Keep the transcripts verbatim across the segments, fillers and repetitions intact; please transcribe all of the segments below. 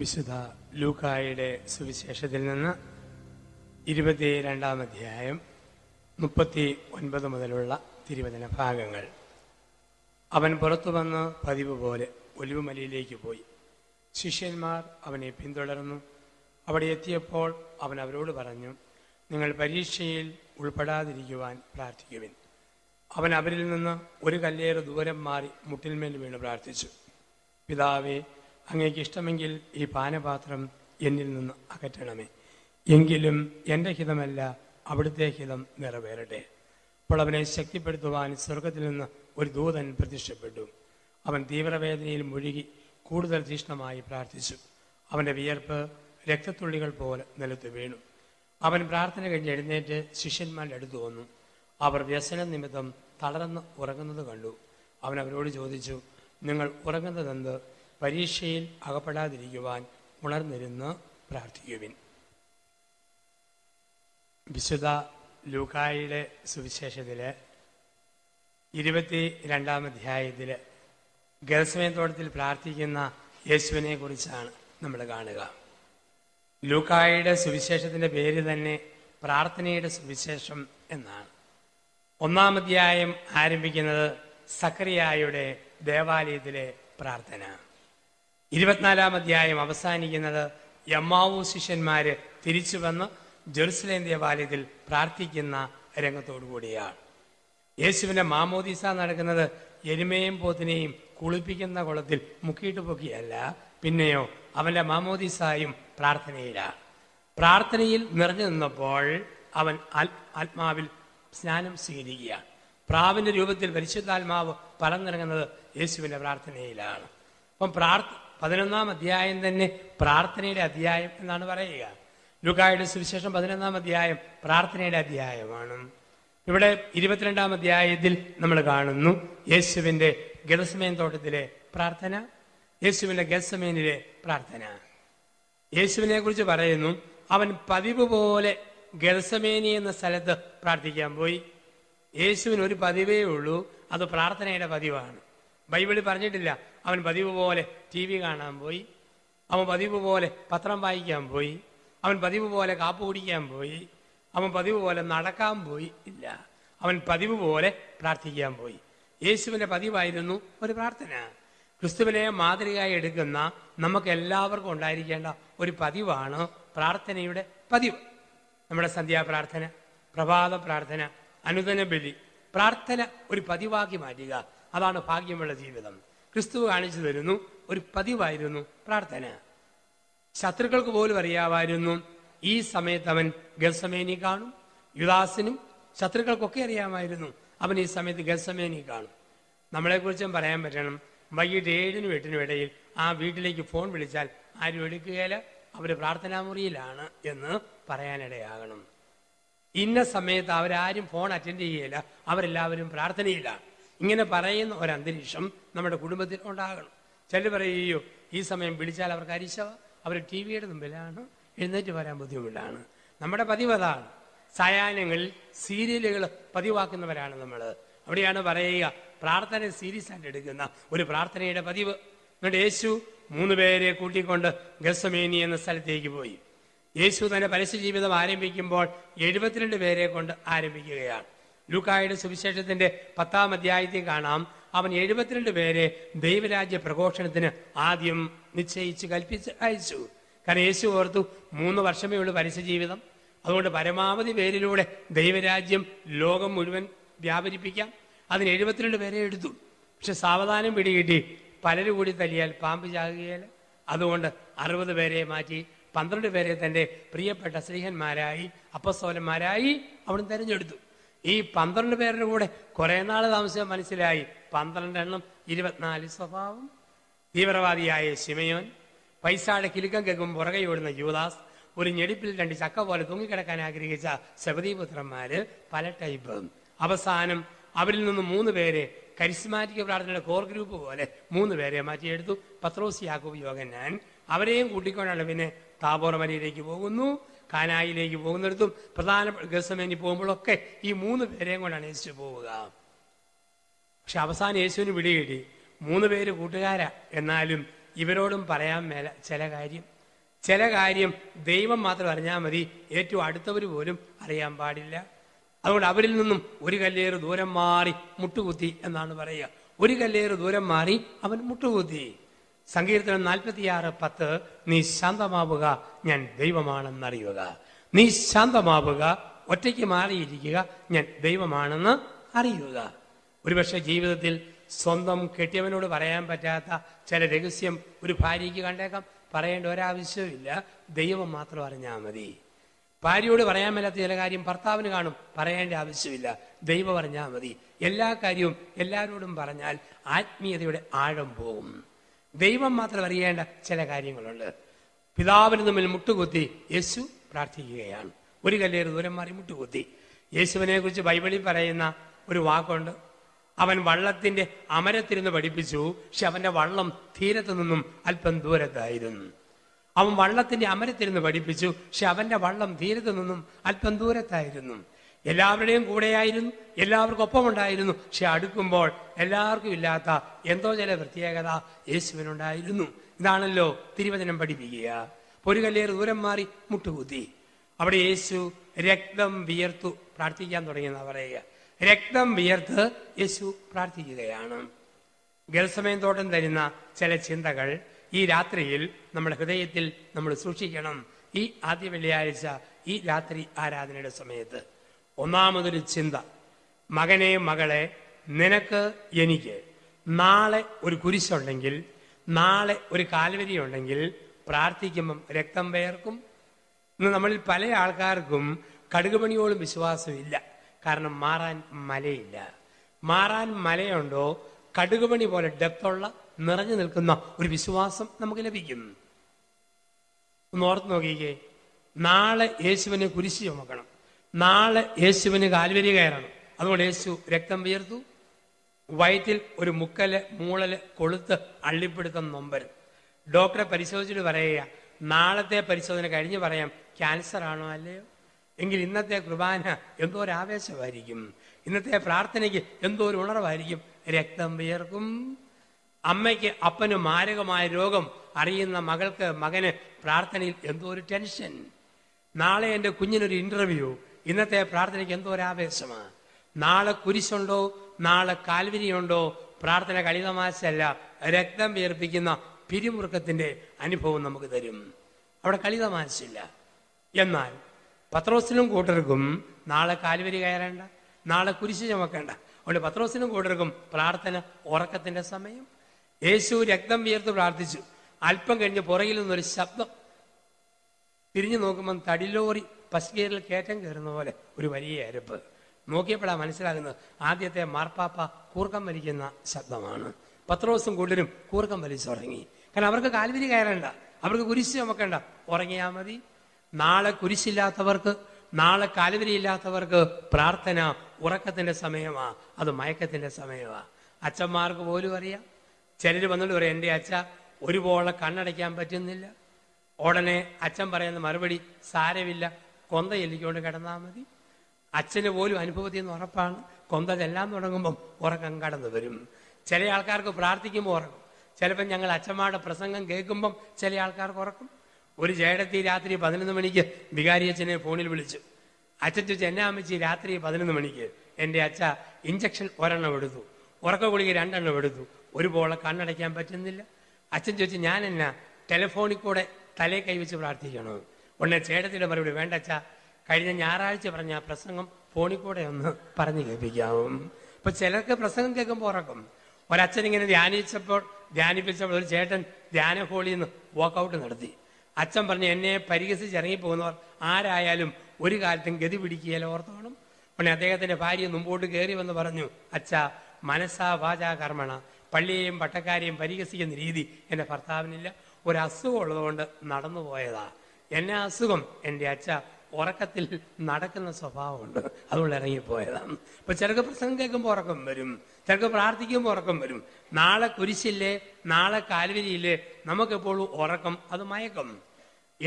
വിശുദ്ധ ലൂക്കായുടെ സുവിശേഷത്തിൽ നിന്ന് ഇരുപത്തിരണ്ടാം അധ്യായം മുപ്പത്തി ഒൻപത് മുതലുള്ള തിരുവചന ഭാഗങ്ങൾ. അവൻ പുറത്തു വന്ന് പതിവ് പോലെ ഒലിവുമലയിലേക്ക് പോയി. ശിഷ്യന്മാർ അവനെ പിന്തുടർന്നു. അവിടെ എത്തിയപ്പോൾ അവൻ അവരോട് പറഞ്ഞു, നിങ്ങൾ പരീക്ഷയിൽ ഉൾപ്പെടാതിരിക്കുവാൻ പ്രാർത്ഥിക്കുവിൻ. അവൻ അവരിൽ നിന്ന് ഒരു കല്ലേറ് ദൂരം മാറി മുട്ടിന്മേൽ വീണ് പ്രാർത്ഥിച്ചു, പിതാവേ, അങ്ങേക്ക് ഇഷ്ടമെങ്കിൽ ഈ പാനപാത്രം എന്നിൽ നിന്ന് അകറ്റണമേ, എങ്കിലും എൻ്റെ ഹിതമല്ല അവിടുത്തെ ഹിതം നിറവേറട്ടെ. അപ്പോൾ അവനെ ശക്തിപ്പെടുത്തുവാൻ സ്വർഗത്തിൽ നിന്ന് ഒരു ദൂതൻ പ്രത്യക്ഷപ്പെട്ടു. അവൻ തീവ്രവേദനയിൽ മുഴുകി കൂടുതൽ തീഷ്ണമായി പ്രാർത്ഥിച്ചു. അവൻ്റെ വിയർപ്പ് രക്തത്തുള്ളികൾ പോലെ നിലത്ത് വീണു. അവൻ പ്രാർത്ഥന കഴിഞ്ഞ് എഴുന്നേറ്റ് ശിഷ്യന്മാരുടെ അടുത്ത് വന്നു. അവർ വ്യസന നിമിത്തം തളർന്ന് ഉറങ്ങുന്നത് കണ്ടു. അവൻ അവരോട് ചോദിച്ചു, നിങ്ങൾ ഉറങ്ങുന്നതെന്ത്? പരീക്ഷയിൽ അകപ്പെടാതിരിക്കുവാൻ ഉണർന്നിരുന്ന് പ്രാർത്ഥിക്കുവിൻ. വിശുദ്ധ ലൂക്കായുടെ സുവിശേഷത്തിലെ ഇരുപത്തി രണ്ടാം അധ്യായത്തിൽ ഗെത്സെമനേ തോട്ടത്തിൽ പ്രാർത്ഥിക്കുന്ന യേശുവിനെ കുറിച്ചാണ് നമ്മൾ കാണുക. ലൂക്കായുടെ സുവിശേഷത്തിൻ്റെ പേര് തന്നെ പ്രാർത്ഥനയുടെ സുവിശേഷം എന്നാണ്. ഒന്നാം അധ്യായം ആരംഭിക്കുന്നത് സക്കറിയായുടെ ദേവാലയത്തിലെ പ്രാർത്ഥന. ഇരുപത്തിനാലാം അധ്യായം അവസാനിക്കുന്നത് യമ്മാവൂ ശിഷ്യന്മാര് തിരിച്ചു വന്ന് ജെറുസലേം ദേവാലയത്തിൽ പ്രാർത്ഥിക്കുന്ന രംഗത്തോടു കൂടിയാണ്. യേശുവിൻ്റെ മാമോദീസ നടക്കുന്നത് എരുമയും പോത്തിനെയും കുളിപ്പിക്കുന്ന കുളത്തിൽ മുക്കിയിട്ട് പൊക്കിയല്ല, പിന്നെയോ അവൻ്റെ മാമോദീസായും പ്രാർത്ഥനയിലാണ്. പ്രാർത്ഥനയിൽ നിറഞ്ഞു നിന്നപ്പോൾ അവൻ ആത്മാവിൽ സ്നാനം സ്വീകരിക്കുകയാണ്. പ്രാവിൻ്റെ രൂപത്തിൽ പരിശുദ്ധാത്മാവ് പറന്നിറങ്ങുന്നത് യേശുവിൻ്റെ പ്രാർത്ഥനയിലാണ്. അപ്പം പ്രാർത്ഥ പതിനൊന്നാം അധ്യായം തന്നെ പ്രാർത്ഥനയുടെ അധ്യായം എന്നാണ് പറയുക. ലൂക്കായുടെ സുവിശേഷം പതിനൊന്നാം അധ്യായം പ്രാർത്ഥനയുടെ അധ്യായമാണ്. ഇവിടെ ഇരുപത്തിരണ്ടാം അധ്യായത്തിൽ നമ്മൾ കാണുന്നു യേശുവിൻ്റെ ഗെത്സെമനേ തോട്ടത്തിലെ പ്രാർത്ഥന, യേശുവിൻ്റെ ഗെത്സെമനേയിലെ പ്രാർത്ഥന. യേശുവിനെ കുറിച്ച് പറയുന്നു, അവൻ പതിവ് പോലെ ഗെത്സെമനേ എന്ന സ്ഥലത്ത് പ്രാർത്ഥിക്കാൻ പോയി. യേശുവിന് ഒരു പതിവേ ഉള്ളൂ, അത് പ്രാർത്ഥനയുടെ പതിവാണ്. ബൈബിളിൽ പറഞ്ഞിട്ടില്ല അവൻ പതിവ് പോലെ ടി വി കാണാൻ പോയി, അവൻ പതിവ് പോലെ പത്രം വായിക്കാൻ പോയി, അവൻ പതിവ് പോലെ കാപ്പ് കുടിക്കാൻ പോയി, അവൻ പതിവ് പോലെ നടക്കാൻ പോയി. ഇല്ല, അവൻ പതിവ് പോലെ പ്രാർത്ഥിക്കാൻ പോയി. യേശുവിൻ്റെ പതിവായിരുന്നു ഒരു പ്രാർത്ഥന. ക്രിസ്തുവിനെ മാതൃകയായി എടുക്കുന്ന നമുക്കെല്ലാവർക്കും ഉണ്ടായിരിക്കേണ്ട ഒരു പതിവാണ് പ്രാർത്ഥനയുടെ പതിവ്. നമ്മുടെ സന്ധ്യാപ്രാർത്ഥന, പ്രഭാത പ്രാർത്ഥന, അനുദിന ബലി, പ്രാർത്ഥന ഒരു പതിവാക്കി മാറ്റുക, അതാണ് ഭാഗ്യമുള്ള ജീവിതം. ക്രിസ്തു കാണിച്ചു തരുന്നു ഒരു പതിവായിരുന്നു പ്രാർത്ഥന. ശത്രുക്കൾക്ക് പോലും അറിയാമായിരുന്നു ഈ സമയത്ത് അവൻ ഗെത്സെമനേ കാണും. യുദാസിനും ശത്രുക്കൾക്കൊക്കെ അറിയാമായിരുന്നു അവൻ ഈ സമയത്ത് ഗെത്സെമനേ കാണും. നമ്മളെക്കുറിച്ചും പറയാൻ പറ്റണം. വൈകിട്ട് ഏഴിനും എട്ടിനും ഇടയിൽ ആ വീട്ടിലേക്ക് ഫോൺ വിളിച്ചാൽ ആരും എടുക്കുകയില്ല, അവർ പ്രാർത്ഥനാമുറിയിലാണ് എന്ന് പറയാനിടയാകണം. ഇന്ന സമയത്ത് അവരാരും ഫോൺ അറ്റൻഡ് ചെയ്യുകയില്ല, അവരെല്ലാവരും പ്രാർത്ഥനയിലാണ്. ഇങ്ങനെ പറയുന്ന ഒരന്തരീക്ഷം നമ്മുടെ കുടുംബത്തിൽ ഉണ്ടാകണം. ചിലർ പറയുകയോ ഈ സമയം വിളിച്ചാൽ അവർക്ക് അരിശവ, അവർ ടി വിയുടെ മുമ്പിലാണ്, എഴുന്നേറ്റ് വരാൻ ബുദ്ധിമുട്ടാണ്. നമ്മുടെ പതിവതാണ്. സായാഹ്നങ്ങളിൽ സീരിയലുകൾ പതിവാക്കുന്നവരാണ് നമ്മൾ. അവിടെയാണ് പറയുക പ്രാർത്ഥന സീരിയസ് ആയിട്ട് എടുക്കുന്ന ഒരു പ്രാർത്ഥനയുടെ പതിവ്. എന്നിട്ട് യേശു മൂന്ന് പേരെ കൂട്ടിക്കൊണ്ട് ഗെത്സെമനേ എന്ന സ്ഥലത്തേക്ക് പോയി. യേശു തൻ്റെ പരസ്യ ജീവിതം ആരംഭിക്കുമ്പോൾ എഴുപത്തിരണ്ട് പേരെ കൊണ്ട് ആരംഭിക്കുകയാണ്. ലൂക്കായുടെ സുവിശേഷത്തിൻ്റെ പത്താം അധ്യായത്തിൽ കാണാം അവൻ എഴുപത്തിരണ്ട് പേരെ ദൈവരാജ്യ പ്രഘോഷണത്തിന് ആദ്യം നിശ്ചയിച്ച് കൽപ്പിച്ച് അയച്ചു. കാരണം യേശു ഓർത്തു മൂന്ന് വർഷമേ ഉള്ളൂ പരസ്യ ജീവിതം, അതുകൊണ്ട് പരമാവധി പേരിലൂടെ ദൈവരാജ്യം ലോകം മുഴുവൻ വ്യാപരിപ്പിക്കാം. അതിന് എഴുപത്തിരണ്ട് പേരെ എടുത്തു. പക്ഷെ സാവധാനം പിടികിട്ടി പലരും കൂടി തല്ലിയാൽ പാമ്പ് ചാകുകയില്ല, അതുകൊണ്ട് അറുപത് പേരെ മാറ്റി പന്ത്രണ്ട് പേരെ തൻ്റെ പ്രിയപ്പെട്ട സ്ത്രീഹന്മാരായി അപ്പസ്തോലന്മാരായി അവിടെ തിരഞ്ഞെടുത്തു. ഈ പന്ത്രണ്ട് പേരുടെ കൂടെ കുറെ നാൾ താമസിച്ച മനസ്സിലായി പന്ത്രണ്ടെണ്ണം ഇരുപത്തിനാല് സ്വഭാവം. തീവ്രവാദിയായ ശിമയോൻ, പൈസയുടെ കിലുക്കം കേൾക്കും പുറകെ ഓടുന്ന യൂദാസ്, ഒരു ഞെടിപ്പിൽ രണ്ട് ചക്ക പോലെ തൂങ്ങിക്കിടക്കാൻ ആഗ്രഹിച്ച സബദീപുത്രന്മാര്, പല ടൈപ്പ്. അവസാനം അവരിൽ നിന്ന് മൂന്ന് പേരെ കരിസ്മാറ്റിക് പ്രാർത്ഥനയുടെ കോർ ഗ്രൂപ്പ് പോലെ മൂന്ന് പേരെ മാറ്റിയെടുത്തു. പത്രോസ്, യാക്കോബ്, യോഹന്നാൻ. അവരെയും കൂട്ടിക്കൊണ്ടാണ് പിന്നെ താബോർ മലയിലേക്ക് പോകുന്നു. കാനായിലേക്ക് പോകുന്നിടത്തും പ്രധാന ഗെത്സെമനേ പോകുമ്പോഴൊക്കെ ഈ മൂന്ന് പേരെയും കൊണ്ടാണ് യേശു പോവുക. പക്ഷെ അവസാനം യേശുവിന് പിടികിട്ടി മൂന്ന് പേര് കൂട്ടുകാരാ, എന്നാലും ഇവരോടും പറയാൻ മേല ചില കാര്യം ചില കാര്യം ദൈവം മാത്രം അറിഞ്ഞാൽ മതി, ഏറ്റവും അടുത്തവർ പോലും അറിയാൻ പാടില്ല. അതുകൊണ്ട് അവരിൽ നിന്നും ഒരു കല്ലേറ് ദൂരം മാറി മുട്ടുകുത്തി എന്നാണ് പറയുക. ഒരു കല്ലേറ് ദൂരം മാറി അവൻ മുട്ടുകുത്തി. സങ്കീർത്തനം നാൽപ്പത്തിയാറ് പത്ത്, നീ ശാന്തമാവുക, ഞാൻ ദൈവമാണെന്നറിയുക. നീ ശാന്തമാവുക, ഒറ്റയ്ക്ക് മാറിയിരിക്കുക, ഞാൻ ദൈവമാണെന്ന് അറിയുക. ഒരുപക്ഷെ ജീവിതത്തിൽ സ്വന്തം കെട്ടിയവനോട് പറയാൻ പറ്റാത്ത ചില രഹസ്യം ഒരു ഭാര്യയ്ക്ക് കണ്ടേക്കാം. പറയേണ്ട ഒരാവശ്യമില്ല, ദൈവം മാത്രം അറിഞ്ഞാൽ മതി. ഭാര്യയോട് പറയാൻ മേലാത്ത ചില കാര്യം ഭർത്താവിന് കാണും, പറയേണ്ട ആവശ്യമില്ല, ദൈവം അറിഞ്ഞാൽ മതി. എല്ലാ കാര്യവും എല്ലാവരോടും പറഞ്ഞാൽ ആത്മീയതയുടെ ആഴം പോകും. ദൈവം മാത്രം അറിയേണ്ട ചില കാര്യങ്ങളുണ്ട്. പിതാവിന് തമ്മിൽ മുട്ടുകുത്തി യേശു പ്രാർത്ഥിക്കുകയാണ്. ഒരു കല്ലേറ് ദൂരം മാറി മുട്ടുകുത്തി. യേശുവിനെ കുറിച്ച് ബൈബിളിൽ പറയുന്ന ഒരു വാക്കുണ്ട്, അവൻ വള്ളത്തിന്റെ അമരത്തിരുന്ന് പഠിപ്പിച്ചു, പക്ഷെ അവന്റെ വള്ളം തീരത്തു നിന്നും അല്പം ദൂരത്തായിരുന്നു. അവൻ വള്ളത്തിന്റെ അമരത്തിരുന്ന് പഠിപ്പിച്ചു, പക്ഷെ അവന്റെ വള്ളം തീരത്തു നിന്നും അല്പം ദൂരത്തായിരുന്നു. എല്ലാവരുടെയും കൂടെയായിരുന്നു, എല്ലാവർക്കും ഒപ്പമുണ്ടായിരുന്നു, പക്ഷെ അടുക്കുമ്പോൾ എല്ലാവർക്കും ഇല്ലാത്ത എന്തോ ചില പ്രത്യേകത യേശുവിനുണ്ടായിരുന്നു. ഇതാണല്ലോ തിരുവചനം പഠിപ്പിക്കുക. ഒരു കല്ലേറ് ദൂരം മാറി മുട്ടുകുത്തി. അവിടെ യേശു രക്തം വിയർത്തു പ്രാർത്ഥിക്കാൻ തുടങ്ങിയെന്നാ പറയുക. രക്തം വിയർത്ത് യേശു പ്രാർത്ഥിക്കുകയാണ്. ഗെത്സെമനേ തോട്ടം തരുന്ന ചില ചിന്തകൾ ഈ രാത്രിയിൽ നമ്മുടെ ഹൃദയത്തിൽ നമ്മൾ സൂക്ഷിക്കണം. ഈ ആദ്യ വെള്ളിയാഴ്ച ഈ രാത്രി ആരാധനയുടെ സമയത്ത് ഒന്നാമതൊരു ചിന്ത, മകനെ മകളെ, നിനക്ക് എനിക്ക് നാളെ ഒരു കുരിശുണ്ടെങ്കിൽ, നാളെ ഒരു കാൽവരി ഉണ്ടെങ്കിൽ പ്രാർത്ഥിക്കുമ്പം രക്തം വിയർക്കും. ഇന്ന് നമ്മളിൽ പല ആൾക്കാർക്കും കടുകുപണിയോളം വിശ്വാസമില്ല. കാരണം മാറാൻ മലയില്ല. മാറാൻ മലയുണ്ടോ കടുകുപണി പോലെ ഡെപ്തുള്ള നിറഞ്ഞു നിൽക്കുന്ന ഒരു വിശ്വാസം നമുക്ക് ലഭിക്കും. ഒന്ന് ഓർത്ത് നോക്കിക്കേ, നാളെ യേശുവിന് കുരിശ് ചുമക്കണം, നാളെ യേശുവിന് കാൽവരി കയറണം. അതുകൊണ്ട് യേശു രക്തം വിയർത്തു. വയറ്റിൽ ഒരു മുക്കല് മൂളല് കൊളുത്ത് അള്ളിപ്പിടുത്തം നൊമ്പരം. ഡോക്ടറെ പരിശോധിച്ചിട്ട് പറയുക, നാളത്തെ പരിശോധന കഴിഞ്ഞ് പറയാം ക്യാൻസർ ആണോ അല്ലയോ. എങ്കിൽ ഇന്നത്തെ കുർബാന എന്തോ ഒരു ആവേശമായിരിക്കും, ഇന്നത്തെ പ്രാർത്ഥനയ്ക്ക് എന്തോ ഒരു ഉണർവായിരിക്കും. രക്തം വിയർക്കും. അമ്മയ്ക്ക് അപ്പന് മാരകമായ രോഗം അറിയുന്ന മകൾക്ക് മകന് പ്രാർത്ഥനയിൽ എന്തോ ഒരു ടെൻഷൻ. നാളെ എൻ്റെ കുഞ്ഞിനൊരു ഇന്റർവ്യൂ, ഇന്നത്തെ പ്രാർത്ഥനയ്ക്ക് എന്തോ ഒരു ആവേശമാണ്. നാളെ കുരിശുണ്ടോ നാളെ കാൽവരിയുണ്ടോ പ്രാർത്ഥന കളിതമാശല്ല, രക്തം വിയർപ്പിക്കുന്ന പിരിമുറുക്കത്തിന്റെ അനുഭവം നമുക്ക് തരും. അവിടെ കളിതമാശില്ല. എന്നാൽ പത്രോസിനും കൂട്ടർക്കും നാളെ കാൽവരി കയറേണ്ട, നാളെ കുരിശ് ചുമക്കേണ്ട. അതുകൊണ്ട് പത്രോസിനും കൂട്ടർക്കും പ്രാർത്ഥന ഉറക്കത്തിന്റെ സമയം. യേശു രക്തം വിയർത്ത് പ്രാർത്ഥിച്ചു. അല്പം കഴിഞ്ഞ് പുറകിൽ നിന്നൊരു ശബ്ദം. തിരിഞ്ഞു നോക്കുമ്പം തടിലോറി പശ്ചേരിൽ കയറ്റം കയറുന്ന പോലെ ഒരു വലിയ അരപ്പ്. നോക്കിയപ്പോഴാ മനസ്സിലാകുന്നത് ആദ്യത്തെ മാർപ്പാപ്പ കൂർക്കം വലിക്കുന്ന ശബ്ദമാണ്. പത്രോസും കൂട്ടരും കൂർക്കം വലിച്ചുറങ്ങി. കാരണം അവർക്ക് കാൽവരി കയറേണ്ട, അവർക്ക് കുരിശ് ചുമക്കേണ്ട, ഉറങ്ങിയാൽ മതി. നാളെ കുരിശില്ലാത്തവർക്ക്, നാളെ കാൽവരിയില്ലാത്തവർക്ക് പ്രാർത്ഥന ഉറക്കത്തിന്റെ സമയമാ, അത് മയക്കത്തിന്റെ സമയമാ. അച്ഛന്മാർക്ക് പോലും അറിയാം. ചിലർ വന്നിട്ട് പറയും, എൻ്റെ അച്ഛ ഒരുപോലെ കണ്ണടയ്ക്കാൻ പറ്റുന്നില്ല. ഉടനെ അച്ഛൻ പറയുന്ന മറുപടി, സാരമില്ല, കൊന്ത ചെല്ലിക്കൊണ്ട് കിടന്നാൽ മതി. അച്ഛന് പോലും അനുഭവത്തിൽ നിന്ന് ഉറപ്പാണ്, കൊന്ത ചെല്ലാൻ തുടങ്ങുമ്പം ഉറക്കം കടന്നു വരും. ചില ആൾക്കാർക്ക് പ്രാർത്ഥിക്കുമ്പോൾ ഉറക്കും. ചിലപ്പം ഞങ്ങൾ അച്ഛന്മാരുടെ പ്രസംഗം കേൾക്കുമ്പം ചില ആൾക്കാർക്ക് ഉറക്കും. ഒരു ചേടത്തി രാത്രി പതിനൊന്ന് മണിക്ക് വികാരി അച്ഛനെ ഫോണിൽ വിളിച്ചു. അച്ഛൻ ചോദിച്ചു, എന്നെ അമ്മച്ചി രാത്രി പതിനൊന്ന് മണിക്ക് എൻ്റെ അച്ഛ ഇഞ്ചക്ഷൻ ഒരെണ്ണം എടുത്തു, ഉറക്ക ഗുളിക രണ്ടെണ്ണം എടുത്തു, ഒരുപോലെ കണ്ണടയ്ക്കാൻ പറ്റുന്നില്ല. അച്ഛൻ ചോദിച്ചു, ഞാൻ എന്നാ ടെലിഫോണിൽ കൂടെ തലയെ കൈവച്ച് പ്രാർത്ഥിക്കണോ? ഉടനെ ചേടത്തിയുടെ മറുപടി, വേണ്ട അച്ഛ, കഴിഞ്ഞ ഞായറാഴ്ച പറഞ്ഞ ആ പ്രസംഗം ഫോണിൽ കൂടെ ഒന്ന് പറഞ്ഞു കേൾപ്പിക്കാവും. ഇപ്പൊ ചിലർക്ക് പ്രസംഗം കേൾക്കുമ്പോൾ ഉറക്കും. ഒരച്ഛൻ ഇങ്ങനെ ധ്യാനിച്ചപ്പോൾ ധ്യാനിപ്പിച്ചപ്പോൾ ഒരു ചേട്ടൻ ധ്യാന ഹോളിൽ നിന്ന് വാക്കൗട്ട് നടത്തി. അച്ഛൻ പറഞ്ഞു, എന്നെ പരിഹസിച്ച് ഇറങ്ങിപ്പോകുന്നവർ ആരായാലും ഒരു കാലത്തും ഗതി പിടിക്കുകയല്ല, ഓർത്തോണം. പിന്നെ അദ്ദേഹത്തിന്റെ ഭാര്യ മുമ്പോട്ട് കയറി വന്ന് പറഞ്ഞു, അച്ഛ, മനസ്സാ വാചാ കർമ്മണ, പള്ളിയെയും പട്ടക്കാരെയും പരിഹസിക്കുന്ന രീതി എൻ്റെ ഭർത്താവിനില്ല. ഒരു അസുഖം ഉള്ളതുകൊണ്ട് നടന്നു പോയതാ. എന്നെ അസുഖം എൻ്റെ അച്ഛ ഉറക്കത്തിൽ നടക്കുന്ന സ്വഭാവമുണ്ട്, അതുകൊണ്ട് ഇറങ്ങിപ്പോയതാണ്. ഇപ്പൊ ചിലർക്ക് പ്രസംഗം കേൾക്കുമ്പോൾ ഉറക്കം വരും, ചിലർക്ക് പ്രാർത്ഥിക്കുമ്പോൾ ഉറക്കം വരും. നാളെ കുരിശില്ലേ നാളെ കാൽവരിയില്ലേ, നമുക്കെപ്പോഴും ഉറക്കം, അത് മയക്കം.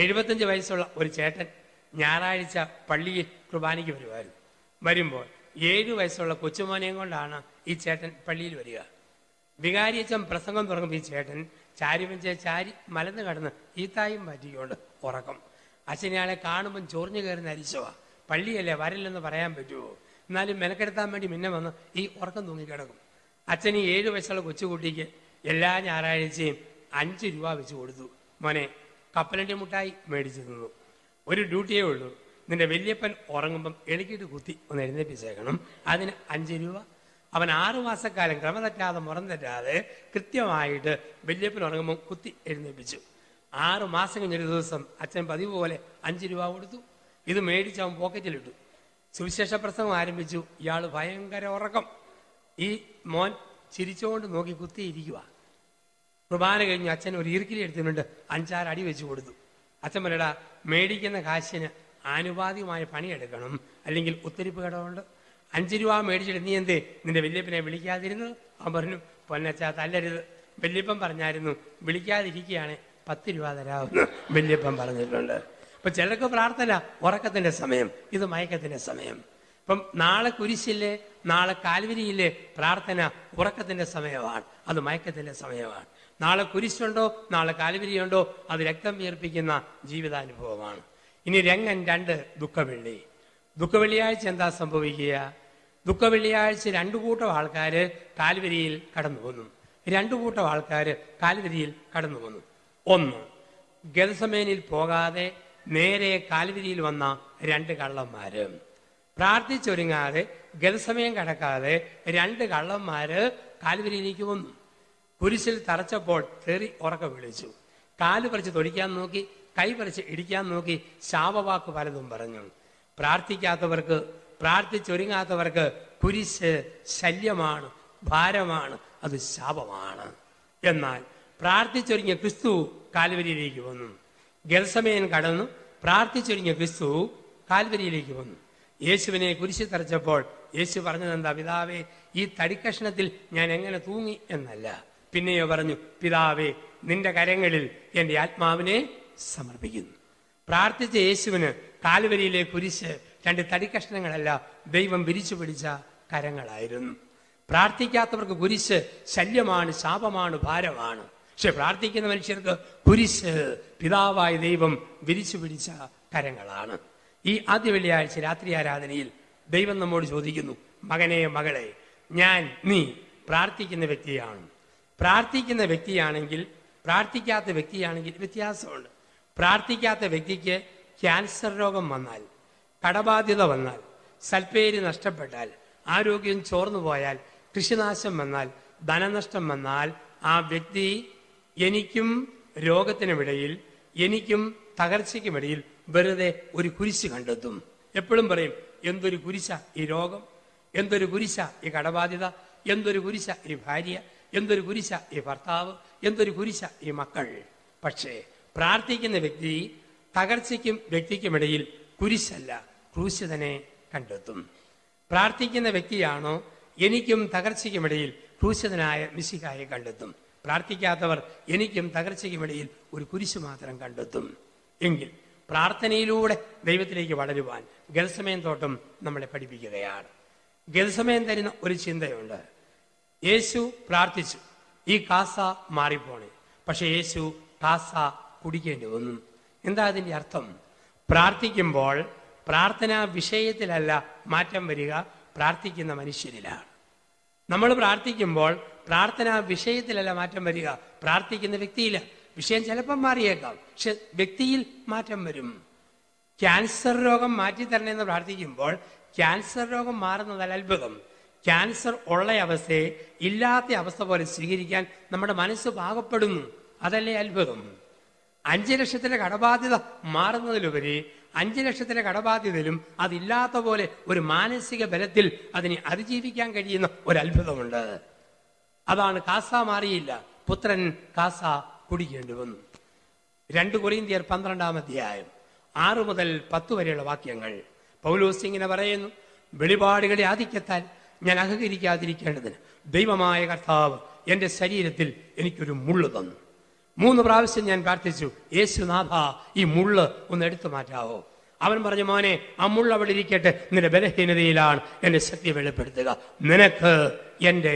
എഴുപത്തഞ്ച് വയസ്സുള്ള ഒരു ചേട്ടൻ ഞായറാഴ്ച പള്ളിയിൽ കുർബാനയ്ക്ക് വരുമായിരുന്നു. വരുമ്പോൾ ഏഴു വയസ്സുള്ള കൊച്ചുമോനെയും കൊണ്ടാണ് ഈ ചേട്ടൻ പള്ളിയിൽ വരിക. വികാരിയച്ചൻ പ്രസംഗം തുടങ്ങുമ്പോൾ ഈ ചേട്ടൻ ചാരിമഞ്ചേ ചാരി മലന്ന് കടന്ന് ഈത്തായും പറ്റിക്കൊണ്ട് ഉറക്കം. അച്ഛനയാളെ കാണുമ്പം ചൊറിഞ്ഞു കയറുന്ന അരിശവാ. പള്ളിയല്ലേ, വരില്ലെന്ന് പറയാൻ പറ്റുമോ? എന്നാലും മെനക്കെടുത്താൻ വേണ്ടി മുന്നേ വന്ന് ഈ ഉറക്കം തൂങ്ങിക്കിടക്കും. അച്ഛന് ഏഴു വയസ്സുള്ള കൊച്ചുകുട്ടിക്ക് എല്ലാ ഞായറാഴ്ചയും അഞ്ച് രൂപ വെച്ച് കൊടുത്തു. മോനെ, കപ്പലണ്ടി മുട്ടായി മേടിച്ചു തന്നു. ഒരു ഡ്യൂട്ടിയേ ഉള്ളൂ, നിന്റെ വല്യപ്പൻ ഉറങ്ങുമ്പം എളിക്കിട്ട് കുത്തി ഒന്ന് എഴുന്നേപ്പിച്ചേക്കണം. അതിന് അഞ്ച് രൂപ. അവൻ ആറുമാസക്കാലം ക്രമം തെറ്റാതെ മുറം തെറ്റാതെ കൃത്യമായിട്ട് വല്യപ്പൻ ഉറങ്ങുമ്പം കുത്തി എഴുന്നേപ്പിച്ചു. ആറു മാസം കഴിഞ്ഞൊരു ദിവസം അച്ഛൻ പതിവ് പോലെ അഞ്ച് രൂപ കൊടുത്തു. ഇത് മേടിച്ച് അവൻ പോക്കറ്റിലിട്ടു. സുവിശേഷ പ്രസംഗം ആരംഭിച്ചു. ഇയാൾ ഭയങ്കര ഉറക്കം. ഈ മോൻ ചിരിച്ചുകൊണ്ട് നോക്കി കുത്തിയിരിക്കുക. കുർബാന കഴിഞ്ഞു. അച്ഛൻ ഒരു ഈർക്കിലി എടുത്തിട്ടുണ്ട്, അഞ്ചാറ് അടി വെച്ച് കൊടുത്തു. അച്ഛൻ പറയടാ, മേടിക്കുന്ന കാശിന് ആനുപാതികമായ പണിയെടുക്കണം, അല്ലെങ്കിൽ ഒത്തിരിപ്പ് കടമുണ്ട്. അഞ്ച് രൂപ മേടിച്ചിട്ട് നീ എന്തേ നിന്റെ വല്യപ്പനെ വിളിക്കാതിരുന്നു? അവൻ പറഞ്ഞു, പൊന്നച്ചാ തല്ലരുത്, വല്യപ്പൻ പറഞ്ഞായിരുന്നു വിളിക്കാതിരിക്കുകയാണെ പത്ത് രൂപ തരാമെന്ന് വല്യപ്പൻ പറഞ്ഞിട്ടുണ്ട്. ഇപ്പൊ ചിലർക്ക് പ്രാർത്ഥന ഉറക്കത്തിന്റെ സമയം, ഇത് മയക്കത്തിന്റെ സമയം. ഇപ്പം നാളെ കുരിശില്ലേ, നാളെ കാൽവരിയില്ലേ, പ്രാർത്ഥന ഉറക്കത്തിന്റെ സമയമാണ്, അത് മയക്കത്തിന്റെ സമയമാണ്. നാളെ കുരിശുണ്ടോ, നാളെ കാൽവരിയുണ്ടോ, അത് രക്തം വീർപ്പിക്കുന്ന ജീവിതാനുഭവമാണ്. ഇനി രംഗൻ രണ്ട്, ദുഃഖവെള്ളി. ദുഃഖവെള്ളിയാഴ്ച എന്താ സംഭവിക്കുക? ദുഃഖവെള്ളിയാഴ്ച രണ്ടു കൂട്ടം ആൾക്കാർ കാൽവരിയിൽ കടന്നു പോന്നു. രണ്ടു കൂട്ടം ആൾക്കാർ കാൽവരിയിൽ കടന്നു പോന്നു. ഒന്ന്, ഗെത്സെമനയിൽ പോകാതെ നേരെ കാൽവരിയിൽ വന്ന രണ്ട് കള്ളന്മാര്. പ്രാർത്ഥിച്ചൊരുങ്ങാതെ ഗെത്സെമനേ കടക്കാതെ രണ്ട് കള്ളന്മാര് കാൽവരിയിലേക്ക് വന്നു. കുരിശിൽ തറച്ചപ്പോൾ തെറി ഉറക്ക വിളിച്ചു. കാല് പറിച്ച് തൊടിക്കാൻ നോക്കി, കൈ പറിച്ച് ഇടിക്കാൻ നോക്കി, ശാപവാക്ക് പലതും പറഞ്ഞു. പ്രാർത്ഥിക്കാത്തവർക്ക്, പ്രാർത്ഥിച്ചൊരുങ്ങാത്തവർക്ക് കുരിശ് ശല്യമാണ്, ഭാരമാണ്, അത് ശാപമാണ്. എന്നാൽ പ്രാർത്ഥിച്ചൊരുങ്ങിയ ക്രിസ്തു കാൽവരിയിലേക്ക് വന്നു. ഗെത്സെമനേ കടന്നു പ്രാർത്ഥിച്ചൊരുങ്ങിയ ക്രിസ്തു കാൽവരിയിലേക്ക് വന്നു. യേശുവിനെ കുരിശിൽ തറച്ചപ്പോൾ യേശു പറഞ്ഞത് എന്താ? പിതാവേ, ഈ തടിക്കഷ്ണത്തിൽ ഞാൻ എങ്ങനെ തൂങ്ങി എന്നല്ല. പിന്നെയോ പറഞ്ഞു, പിതാവേ, നിന്റെ കരങ്ങളിൽ എൻ്റെ ആത്മാവിനെ സമർപ്പിക്കുന്നു. പ്രാർത്ഥിച്ച യേശുവിന് കാൽവരിയിലെ കുരിശ് രണ്ട് തടിക്കഷ്ണങ്ങളല്ല, ദൈവം വിരിച്ചു പിടിച്ച കരങ്ങളായിരുന്നു. പ്രാർത്ഥിക്കാത്തവർക്ക് കുരിശ് ശല്യമാണ്, ശാപമാണ്, ഭാരമാണ്. പക്ഷെ പ്രാർത്ഥിക്കുന്ന മനുഷ്യർക്ക് കുരിശ് പിതാവായ ദൈവം വിരിച്ചു പിടിച്ച കരങ്ങളാണ്. ഈ ആദ്യ വെള്ളിയാഴ്ച രാത്രി ആരാധനയിൽ ദൈവം നമ്മോട് ചോദിക്കുന്നു, മകനെ, മകളെ, ഞാൻ നീ പ്രാർത്ഥിക്കുന്ന വ്യക്തിയാണ്. പ്രാർത്ഥിക്കുന്ന വ്യക്തിയാണെങ്കിൽ പ്രാർത്ഥിക്കാത്ത വ്യക്തിയാണെങ്കിൽ വ്യത്യാസമുണ്ട്. പ്രാർത്ഥിക്കാത്ത വ്യക്തിക്ക് ക്യാൻസർ രോഗം വന്നാൽ, കടബാധ്യത വന്നാൽ, സൽപ്പേര് നഷ്ടപ്പെട്ടാൽ, ആരോഗ്യം ചോർന്നു പോയാൽ, കൃഷിനാശം വന്നാൽ, ധനനഷ്ടം വന്നാൽ, ആ വ്യക്തി എനിക്കും രോഗത്തിനുമിടയിൽ, എനിക്കും തകർച്ചയ്ക്കുമിടയിൽ വെറുതെ ഒരു കുരിശ് കണ്ടെത്തും. എപ്പോഴും പറയും, എന്തൊരു കുരിശ ഈ രോഗം, എന്തൊരു കുരിശ ഈ കടബാധ്യത, എന്തൊരു കുരിശ ഈ ഭാര്യ, എന്തൊരു കുരിശ ഈ ഭർത്താവ്, എന്തൊരു കുരിശ ഈ മക്കൾ. പക്ഷേ പ്രാർത്ഥിക്കുന്ന വ്യക്തി തകർച്ചയ്ക്കും വ്യക്തിക്കുമിടയിൽ കുരിശല്ല, ക്രൂശിതനെ കണ്ടെത്തും. പ്രാർത്ഥിക്കുന്ന വ്യക്തിയാണോ എനിക്കും തകർച്ചയ്ക്കുമിടയിൽ ക്രൂശിതനായ മിശിഹായെ കണ്ടെത്തും. പ്രാർത്ഥിക്കാത്തവർ എനിക്കും തകർച്ചയ്ക്കുമിടയിൽ ഒരു കുരിശ് മാത്രം കണ്ടെത്തും. എങ്കിൽ പ്രാർത്ഥനയിലൂടെ ദൈവത്തിലേക്ക് വളരുവാൻ ഗെത്സെമനേ തോട്ടം നമ്മളെ പഠിപ്പിക്കുകയാണ്. ഗെത്സെമനേ തരുന്ന ഒരു ചിന്തയുണ്ട്. യേശു പ്രാർത്ഥിച്ചു, ഈ കാസ മാറിപ്പോണേ. പക്ഷെ യേശു കാസ കുടിക്കേണ്ടി വന്നു. എന്താ അതിൻ്റെ അർത്ഥം? പ്രാർത്ഥിക്കുമ്പോൾ പ്രാർത്ഥനാ വിഷയത്തിലല്ല മാറ്റം വരിക, പ്രാർത്ഥിക്കുന്ന മനുഷ്യരിലാണ്. നമ്മൾ പ്രാർത്ഥിക്കുമ്പോൾ പ്രാർത്ഥനാ വിഷയത്തിലല്ല മാറ്റം വരിക, പ്രാർത്ഥിക്കുന്ന വ്യക്തിയില്ല. വിഷയം ചിലപ്പം മാറിയേക്കാം, പക്ഷെ വ്യക്തിയിൽ മാറ്റം വരും. ക്യാൻസർ രോഗം മാറ്റിത്തരണമെന്ന് പ്രാർത്ഥിക്കുമ്പോൾ ക്യാൻസർ രോഗം മാറുന്നതല്ല അത്ഭുതം. ക്യാൻസർ ഉള്ള അവസ്ഥയെ ഇല്ലാത്ത അവസ്ഥ പോലെ സ്വീകരിക്കാൻ നമ്മുടെ മനസ്സ് പാകപ്പെടുന്നു, അതല്ലേ അത്ഭുതം. അഞ്ചു ലക്ഷത്തിലെ കടബാധ്യത മാറുന്നതിലുപരി അഞ്ചു ലക്ഷത്തിലെ കടബാധ്യതയിലും അതില്ലാത്ത പോലെ ഒരു മാനസിക ബലത്തിൽ അതിനെ അതിജീവിക്കാൻ കഴിയുന്ന ഒരു അത്ഭുതമുണ്ട്. അതാണ് കാസ മാറിയില്ല, പുത്രൻ കാസ കുടിക്കേണ്ടി വന്നു. രണ്ട് കൊരിന്ത്യർ പന്ത്രണ്ടാം അധ്യായം ആറ് മുതൽ പത്ത് വരെയുള്ള വാക്യങ്ങൾ. പൗലോസ് ഇങ്ങനെ പറയുന്നു, വെളിപാടുകളെ ആധിക്യത്താൽ ഞാൻ അഹങ്കരിക്കാതിരിക്കേണ്ടതിന് ദൈവമായ കർത്താവ് എൻ്റെ ശരീരത്തിൽ എനിക്കൊരു മുള്ളു തന്നു. മൂന്ന് പ്രാവശ്യം ഞാൻ പ്രാർത്ഥിച്ചു, യേശുനാഥ, ഈ മുള്ള് ഒന്ന് എടുത്തു മാറ്റാവോ. അവൻ പറഞ്ഞു, മോനെ, ആ മുള്ള് അവിടെ ഇരിക്കട്ടെ, നിന്റെ ബലഹീനതയിലാണ് എൻ്റെ ശക്തി വെളിപ്പെടുത്തുക, നിനക്ക് എൻ്റെ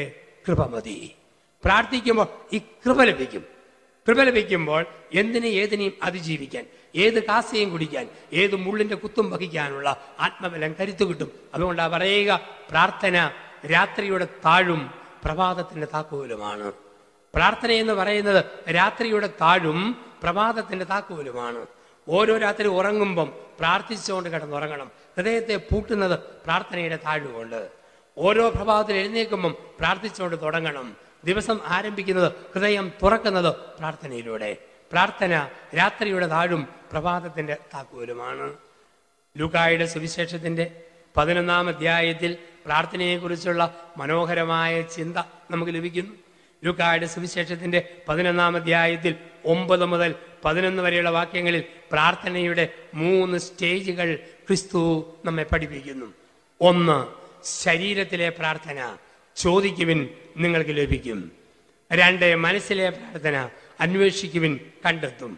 കൃപ മതി. പ്രാർത്ഥിക്കുമ്പോൾ ഈ കൃപ ലഭിക്കും. പ്രബലപിക്കുമ്പോൾ എന്തിനെ ഏതിനെയും അതിജീവിക്കാൻ, ഏത് കാസയും കുടിക്കാൻ, ഏത് മുള്ളിന്റെ കുത്തും വഹിക്കാനുള്ള ആത്മബലം കരുത്തു കിട്ടും. അതുകൊണ്ടാണ് പറയുക, പ്രാർത്ഥന രാത്രിയുടെ താഴും പ്രഭാതത്തിന്റെ താക്കോലുമാണ്. പ്രാർത്ഥന എന്ന് പറയുന്നത് രാത്രിയുടെ താഴും പ്രഭാതത്തിന്റെ താക്കോലുമാണ്. ഓരോ രാത്രി ഉറങ്ങുമ്പം പ്രാർത്ഥിച്ചുകൊണ്ട് കിടന്നുറങ്ങണം. ഹൃദയത്തെ പൂട്ടുന്നത് പ്രാർത്ഥനയുടെ താഴുകൊണ്ട്. ഓരോ പ്രഭാതത്തിൽ എഴുന്നേൽക്കുമ്പം പ്രാർത്ഥിച്ചുകൊണ്ട് തുടങ്ങണം. ദിവസം ആരംഭിക്കുന്നത്, ഹൃദയം തുറക്കുന്നത് പ്രാർത്ഥനയിലൂടെ. പ്രാർത്ഥന രാത്രിയുടെ താഴും പ്രഭാതത്തിന്റെ താക്കോലുമാണ്. ലൂക്കായുടെ സുവിശേഷത്തിന്റെ പതിനൊന്നാം അധ്യായത്തിൽ പ്രാർത്ഥനയെക്കുറിച്ചുള്ള മനോഹരമായ ചിന്ത നമുക്ക് ലഭിക്കുന്നു. ലൂക്കായുടെ സുവിശേഷത്തിന്റെ പതിനൊന്നാം അധ്യായത്തിൽ ഒമ്പത് മുതൽ പതിനൊന്ന് വരെയുള്ള വാക്യങ്ങളിൽ പ്രാർത്ഥനയുടെ മൂന്ന് സ്റ്റേജുകൾ ക്രിസ്തു നമ്മെ പഠിപ്പിക്കുന്നു. ഒന്ന്, ശരീരത്തിലെ പ്രാർത്ഥന, ചോദിക്കുവിൻ നിങ്ങൾക്ക് ലഭിക്കും. രണ്ട്, മനസ്സിലെ പ്രാർത്ഥന, അന്വേഷിക്കുവിൻ കണ്ടെത്തും.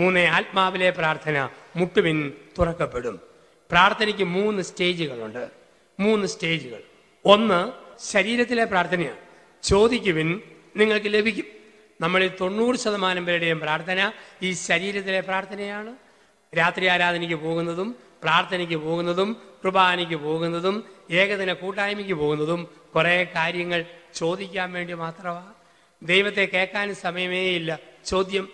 മൂന്ന്, ആത്മാവിലെ പ്രാർത്ഥന, മുട്ടുവിൻ തുറക്കപ്പെടും. പ്രാർത്ഥനയ്ക്ക് മൂന്ന് സ്റ്റേജുകളുണ്ട്. മൂന്ന് സ്റ്റേജുകൾ. ഒന്ന്, ശരീരത്തിലെ പ്രാർത്ഥനയാണ്, ചോദിക്കുവിൻ നിങ്ങൾക്ക് ലഭിക്കും. നമ്മളിൽ തൊണ്ണൂറ് ശതമാനം പേരുടെയും പ്രാർത്ഥന ഈ ശരീരത്തിലെ പ്രാർത്ഥനയാണ്. രാത്രി ആരാധനയ്ക്ക് പോകുന്നതും പ്രാർത്ഥനയ്ക്ക് പോകുന്നതും കുർബാനയ്ക്ക് പോകുന്നതും ഏകദിന കൂട്ടായ്മയ്ക്ക് പോകുന്നതും കുറേ കാര്യങ്ങൾ ചോദിക്കാൻ വേണ്ടി മാത്രമാണ്. ദൈവത്തെ കേൾക്കാൻ സമയമേ ഇല്ല. ചോദ്യം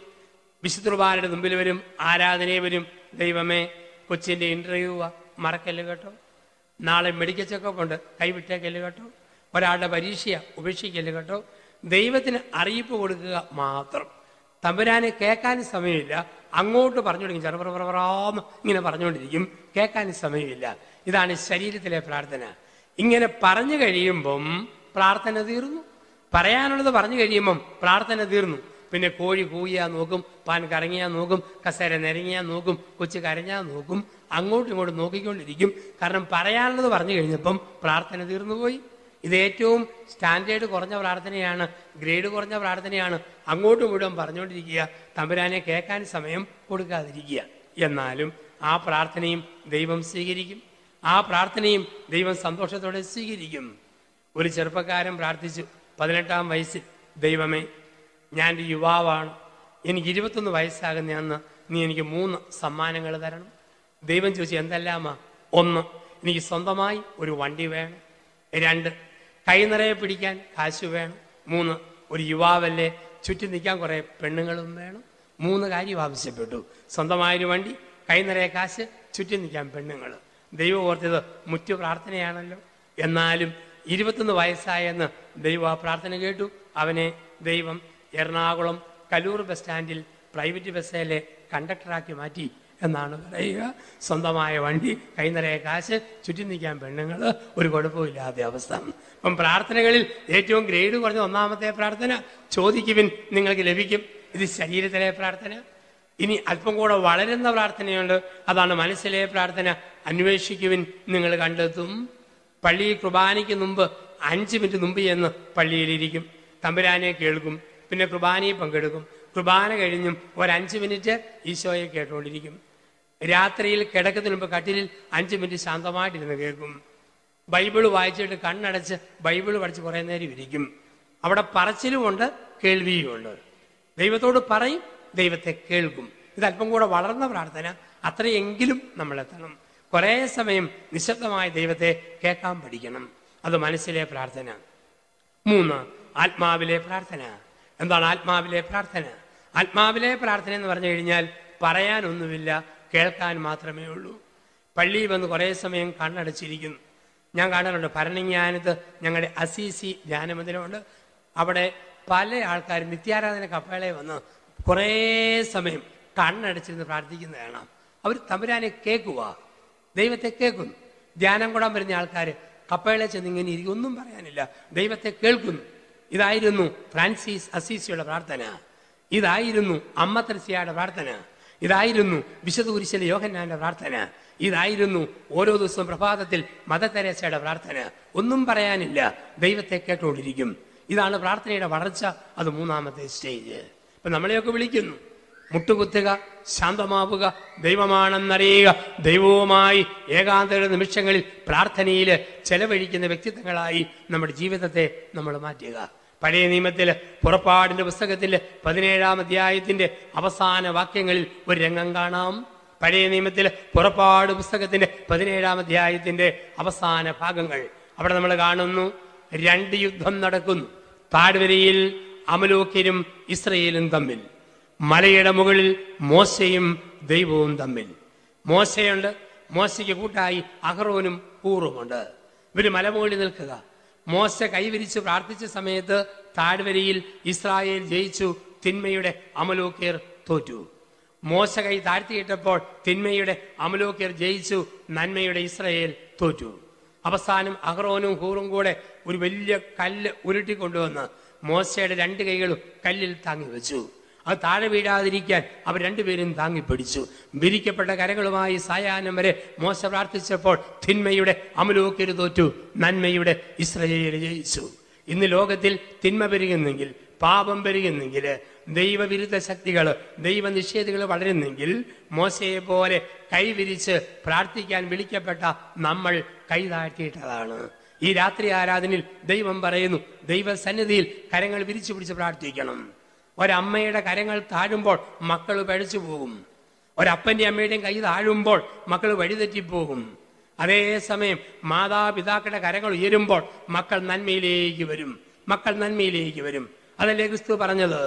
വിശുദ്ധ കുർബാനയുടെ മുമ്പിൽ വരും, ആരാധനയെ വരും. ദൈവമേ, കൊച്ചിൻ്റെ ഇൻ്റർവ്യൂവാ, മറക്കല്ല് കേട്ടോ. നാളെ മെഡിക്കൽ ചെക്കപ്പ് ഉണ്ട്, കൈവിട്ടേക്കല്ല് കേട്ടോ. ഒരാളുടെ പരീക്ഷയാണ്, ഉപേക്ഷിക്കല്ല് കേട്ടോ. ദൈവത്തിന് അറിയിപ്പ് കൊടുക്കുക മാത്രം. തമ്പുരാനെ കേൾക്കാൻ സമയമില്ല. അങ്ങോട്ട് പറഞ്ഞു തുടങ്ങി ചെറുപ്രപ്രപ്രാന്ന് ഇങ്ങനെ പറഞ്ഞുകൊണ്ടിരിക്കും, കേൾക്കാൻ സമയമില്ല. ഇതാണ് ശരീരത്തിലെ പ്രാർത്ഥന. ഇങ്ങനെ പറഞ്ഞു കഴിയുമ്പം പ്രാർത്ഥന തീർന്നു. പറയാനുള്ളത് പറഞ്ഞു കഴിയുമ്പം പ്രാർത്ഥന തീർന്നു. പിന്നെ കോഴി കൂകിയാൽ നോക്കും, പാൻ കറങ്ങിയാൽ നോക്കും, കസേര നിരങ്ങിയാൽ നോക്കും, കൊച്ചു കരഞ്ഞാൽ നോക്കും, അങ്ങോട്ടും ഇങ്ങോട്ടും നോക്കിക്കൊണ്ടിരിക്കും. കാരണം പറയാനുള്ളത് പറഞ്ഞു കഴിഞ്ഞപ്പം പ്രാർത്ഥന തീർന്നുപോയി. ഇത് ഏറ്റവും സ്റ്റാൻഡേർഡ് കുറഞ്ഞ പ്രാർത്ഥനയാണ്, ഗ്രേഡ് കുറഞ്ഞ പ്രാർത്ഥനയാണ്. അങ്ങോട്ടും ഇങ്ങോട്ടും പറഞ്ഞുകൊണ്ടിരിക്കുക, തമ്പുരാനെ കേൾക്കാൻ സമയം കൊടുക്കാതിരിക്കുക. എന്നാലും ആ പ്രാർത്ഥനയും ദൈവം സ്വീകരിക്കും. ആ പ്രാർത്ഥനയും ദൈവം സന്തോഷത്തോടെ സ്വീകരിക്കും. ഒരു ചെറുപ്പക്കാരൻ പ്രാർത്ഥിച്ചു, പതിനെട്ടാം വയസ്സിൽ, ദൈവമേ, ഞാനൊരു യുവാവാണ്, എനിക്ക് ഇരുപത്തൊന്ന് വയസ്സാകുന്ന അന്ന് നീ എനിക്ക് മൂന്ന് സമ്മാനങ്ങൾ തരണം. ദൈവം ചോദിച്ചു, എന്തെല്ലാമാ? ഒന്ന്, എനിക്ക് സ്വന്തമായി ഒരു വണ്ടി വേണം. രണ്ട്, കൈനിറയെ പിടിക്കാൻ കാശ് വേണം. മൂന്ന്, ഒരു യുവാവല്ലേ, ചുറ്റും നിൽക്കാൻ കുറേ പെണ്ണുങ്ങളും വേണം. മൂന്ന് കാര്യം ആവശ്യപ്പെട്ടു: സ്വന്തമായൊരു വണ്ടി, കൈനിറയെ കാശ്, ചുറ്റും നിൽക്കാൻ പെണ്ണുങ്ങൾ. ദൈവം ഓർത്തത് മുറ്റു പ്രാർത്ഥനയാണല്ലോ. എന്നാലും ഇരുപത്തൊന്ന് വയസ്സായെന്ന് ദൈവം ആ പ്രാർത്ഥന കേട്ടു. അവനെ ദൈവം എറണാകുളം കലൂർ ബസ് സ്റ്റാൻഡിൽ പ്രൈവറ്റ് ബസ്സിലെ കണ്ടക്ടറാക്കി മാറ്റി എന്നാണ് പറയുക. സ്വന്തമായ വണ്ടി, കൈനിറയെ കാശ്, ചുറ്റി നിൽക്കാൻ പെണ്ണുങ്ങൾ, ഒരു കുഴപ്പമില്ലാതെ അവസ്ഥ. അപ്പം പ്രാർത്ഥനകളിൽ ഏറ്റവും ഗ്രേഡ് കുറഞ്ഞ ഒന്നാമത്തെ പ്രാർത്ഥന, ചോദിക്കുവിൻ നിങ്ങൾക്ക് ലഭിക്കും. ഇത് ശരീരത്തിലെ പ്രാർത്ഥന. ഇനി അല്പം കൂടെ വളരുന്ന പ്രാർത്ഥനയുണ്ട്. അതാണ് മനസ്സിലെ പ്രാർത്ഥന, അന്വേഷിക്കുവിൻ നിങ്ങൾ കണ്ടെത്തും. പള്ളി കുർബാനയ്ക്ക് മുമ്പ് അഞ്ച് മിനിറ്റ് മുമ്പ് ചെന്ന് പള്ളിയിലിരിക്കും, തമ്പുരാനെ കേൾക്കും, പിന്നെ കുർബാനയെ പങ്കെടുക്കും. കുർബാന കഴിഞ്ഞും ഒരഞ്ച് മിനിറ്റ് ഈശോയെ കേട്ടുകൊണ്ടിരിക്കും. രാത്രിയിൽ കിടക്കുന്നതിന് മുമ്പ് കട്ടിലിൽ അഞ്ച് മിനിറ്റ് ശാന്തമായിട്ടിരുന്ന് കേൾക്കും. ബൈബിള് വായിച്ചിട്ട് കണ്ണടച്ച് ബൈബിള് പഠിച്ച് കുറേ നേരം ഇരിക്കും. അവിടെ പറച്ചിലുമുണ്ട്, കേൾവിയുമുണ്ട്. ദൈവത്തോട് പറയും, ദൈവത്തെ കേൾക്കും. ഇതല്പം കൂടെ വളർന്ന പ്രാർത്ഥന. അത്രയെങ്കിലും നമ്മളെത്തണം. കുറേ സമയം നിശബ്ദമായി ദൈവത്തെ കേൾക്കാൻ പഠിക്കണം. അത് മനസ്സിലെ പ്രാർത്ഥന. മൂന്ന്, ആത്മാവിലെ പ്രാർത്ഥന. എന്താണ് ആത്മാവിലെ പ്രാർത്ഥന? ആത്മാവിലെ പ്രാർത്ഥന എന്ന് പറഞ്ഞു കഴിഞ്ഞാൽ പറയാനൊന്നുമില്ല, കേൾക്കാൻ മാത്രമേ ഉള്ളൂ. പള്ളിയിൽ വന്ന് കുറേ സമയം കണ്ണടച്ചിരിക്കുന്നു. ഞാൻ കാണാറുണ്ട്, ഭരണിങ്ങാനത്ത് ഞങ്ങളുടെ അസീസി ധ്യാനമന്ദിരമുണ്ട്. അവിടെ പല ആൾക്കാരും നിത്യാരാധന കപ്പേളയിൽ വന്ന് കുറേ സമയം കണ്ണടച്ചിരുന്ന് പ്രാർത്ഥിക്കുന്നതാണ്. അവർ തമ്പുരാനെ കേൾക്കുക, ദൈവത്തെ കേൾക്കുന്നു. ധ്യാനം കൂടാൻ വരുന്ന ആൾക്കാർ കപ്പേളയിൽ ചെന്ന് ഇങ്ങനെ ഇരിക്കും, ഒന്നും പറയാനില്ല, ദൈവത്തെ കേൾക്കുന്നു. ഇതായിരുന്നു ഫ്രാൻസിസ് അസീസിയുടെ പ്രാർത്ഥന. ഇതായിരുന്നു അമ്മ തെരേസയുടെ പ്രാർത്ഥന. ഇതായിരുന്നു വിശുദ്ധ കുരിശിലെ യോഹന്നാന്റെ പ്രാർത്ഥന. ഇതായിരുന്നു ഓരോ ദിവസവും പ്രഭാതത്തിൽ മദർ തെരേസയുടെ പ്രാർത്ഥന. ഒന്നും പറയാനില്ല, ദൈവത്തെ കേട്ടുകൊണ്ടിരിക്കും. ഇതാണ് പ്രാർത്ഥനയുടെ വളർച്ച. അത് മൂന്നാമത്തെ സ്റ്റേജ്. ഇപ്പം നമ്മളെയൊക്കെ വിളിക്കുന്നു, മുട്ടുകുത്തുക, ശാന്തമാവുക, ദൈവമാണെന്നറിയുക, ദൈവവുമായി ഏകാന്തത നിമിഷങ്ങളിൽ പ്രാർത്ഥനയിൽ ചെലവഴിക്കുന്ന വ്യക്തിത്വങ്ങളായി നമ്മുടെ ജീവിതത്തെ നമ്മൾ മാറ്റുക. പഴയ നിയമത്തിലെ പുറപ്പാടിന്റെ പുസ്തകത്തിലെ പതിനേഴാം അധ്യായത്തിന്റെ അവസാന വാക്യങ്ങളിൽ ഒരു രംഗം കാണാം. പഴയ നിയമത്തിലെ പുറപ്പാട് പുസ്തകത്തിന്റെ പതിനേഴാം അധ്യായത്തിന്റെ അവസാന ഭാഗങ്ങൾ അവിടെ നമ്മൾ കാണുന്നു. രണ്ട് യുദ്ധം നടക്കുന്നു. താഴ്വരയിൽ അമലോക്യരും ഇസ്രയേലും തമ്മിൽ, മലയുടെ മുകളിൽ മോശയും ദൈവവും തമ്മിൽ. മോശയുണ്ട്, മോശയ്ക്ക് കൂട്ടായി അഹ്റോനും ഊറുമുണ്ട്. ഇവര് മലമുകളിൽ നിൽക്കുക. മോശ കൈവിരിച്ച് പ്രാർത്ഥിച്ച സമയത്ത് താഴ്വരയിൽ ഇസ്രായേൽ ജയിച്ചു, തിന്മയുടെ അമലോക്യർ തോറ്റു. മോശ കൈ താഴ്ത്തിയിട്ടപ്പോൾ തിന്മയുടെ അമലോക്യർ ജയിച്ചു, നന്മയുടെ ഇസ്രായേൽ തോറ്റു. അവസാനം അഹ്റോനും ഹൂറും കൂടെ ഒരു വലിയ കല്ല് ഉരുട്ടിക്കൊണ്ടുവന്ന് മോശയുടെ രണ്ട് കൈകളും കല്ലിൽ താങ്ങി വെച്ചു. അത് താഴെ വീഴാതിരിക്കാൻ അവർ രണ്ടുപേരും താങ്ങിപ്പിടിച്ചു. വിരിക്കപ്പെട്ട കരകളുമായി സായാഹ്നം വരെ മോശ പ്രാർത്ഥിച്ചപ്പോൾ തിന്മയുടെ അമലോക്യർ തോറ്റു, നന്മയുടെ ഇസ്രായേൽ ജയിച്ചു. ഇന്ന് ലോകത്തിൽ തിന്മ പെരുകുന്നെങ്കിൽ, പാപം പെരുകുന്നെങ്കിൽ, ദൈവവിരുദ്ധ ശക്തികൾ, ദൈവനിഷേധികൾ വളരുന്നെങ്കിൽ മോശയെ പോലെ കൈവിരിച്ച് പ്രാർത്ഥിക്കാൻ വിളിക്കപ്പെട്ട നമ്മൾ കൈ താഴ്ത്തിയിട്ടതാണ്. ഈ രാത്രി ആരാധനയിൽ ദൈവം പറയുന്നു, ദൈവസന്നിധിയിൽ കരങ്ങൾ വിരിച്ചു പിടിച്ച് പ്രാർത്ഥിക്കണം. ഒരമ്മയുടെ കരങ്ങൾ താഴുമ്പോൾ മക്കൾ പഴച്ചു പോകും. ഒരപ്പൻ്റെ അമ്മയുടെയും കൈ താഴുമ്പോൾ മക്കൾ വഴിതെറ്റിപ്പോകും. അതേസമയം മാതാപിതാക്കളുടെ കരങ്ങൾ ഉയരുമ്പോൾ മക്കൾ നന്മയിലേക്ക് വരും, മക്കൾ നന്മയിലേക്ക് വരും. അതല്ലേ ക്രിസ്തു പറഞ്ഞത്,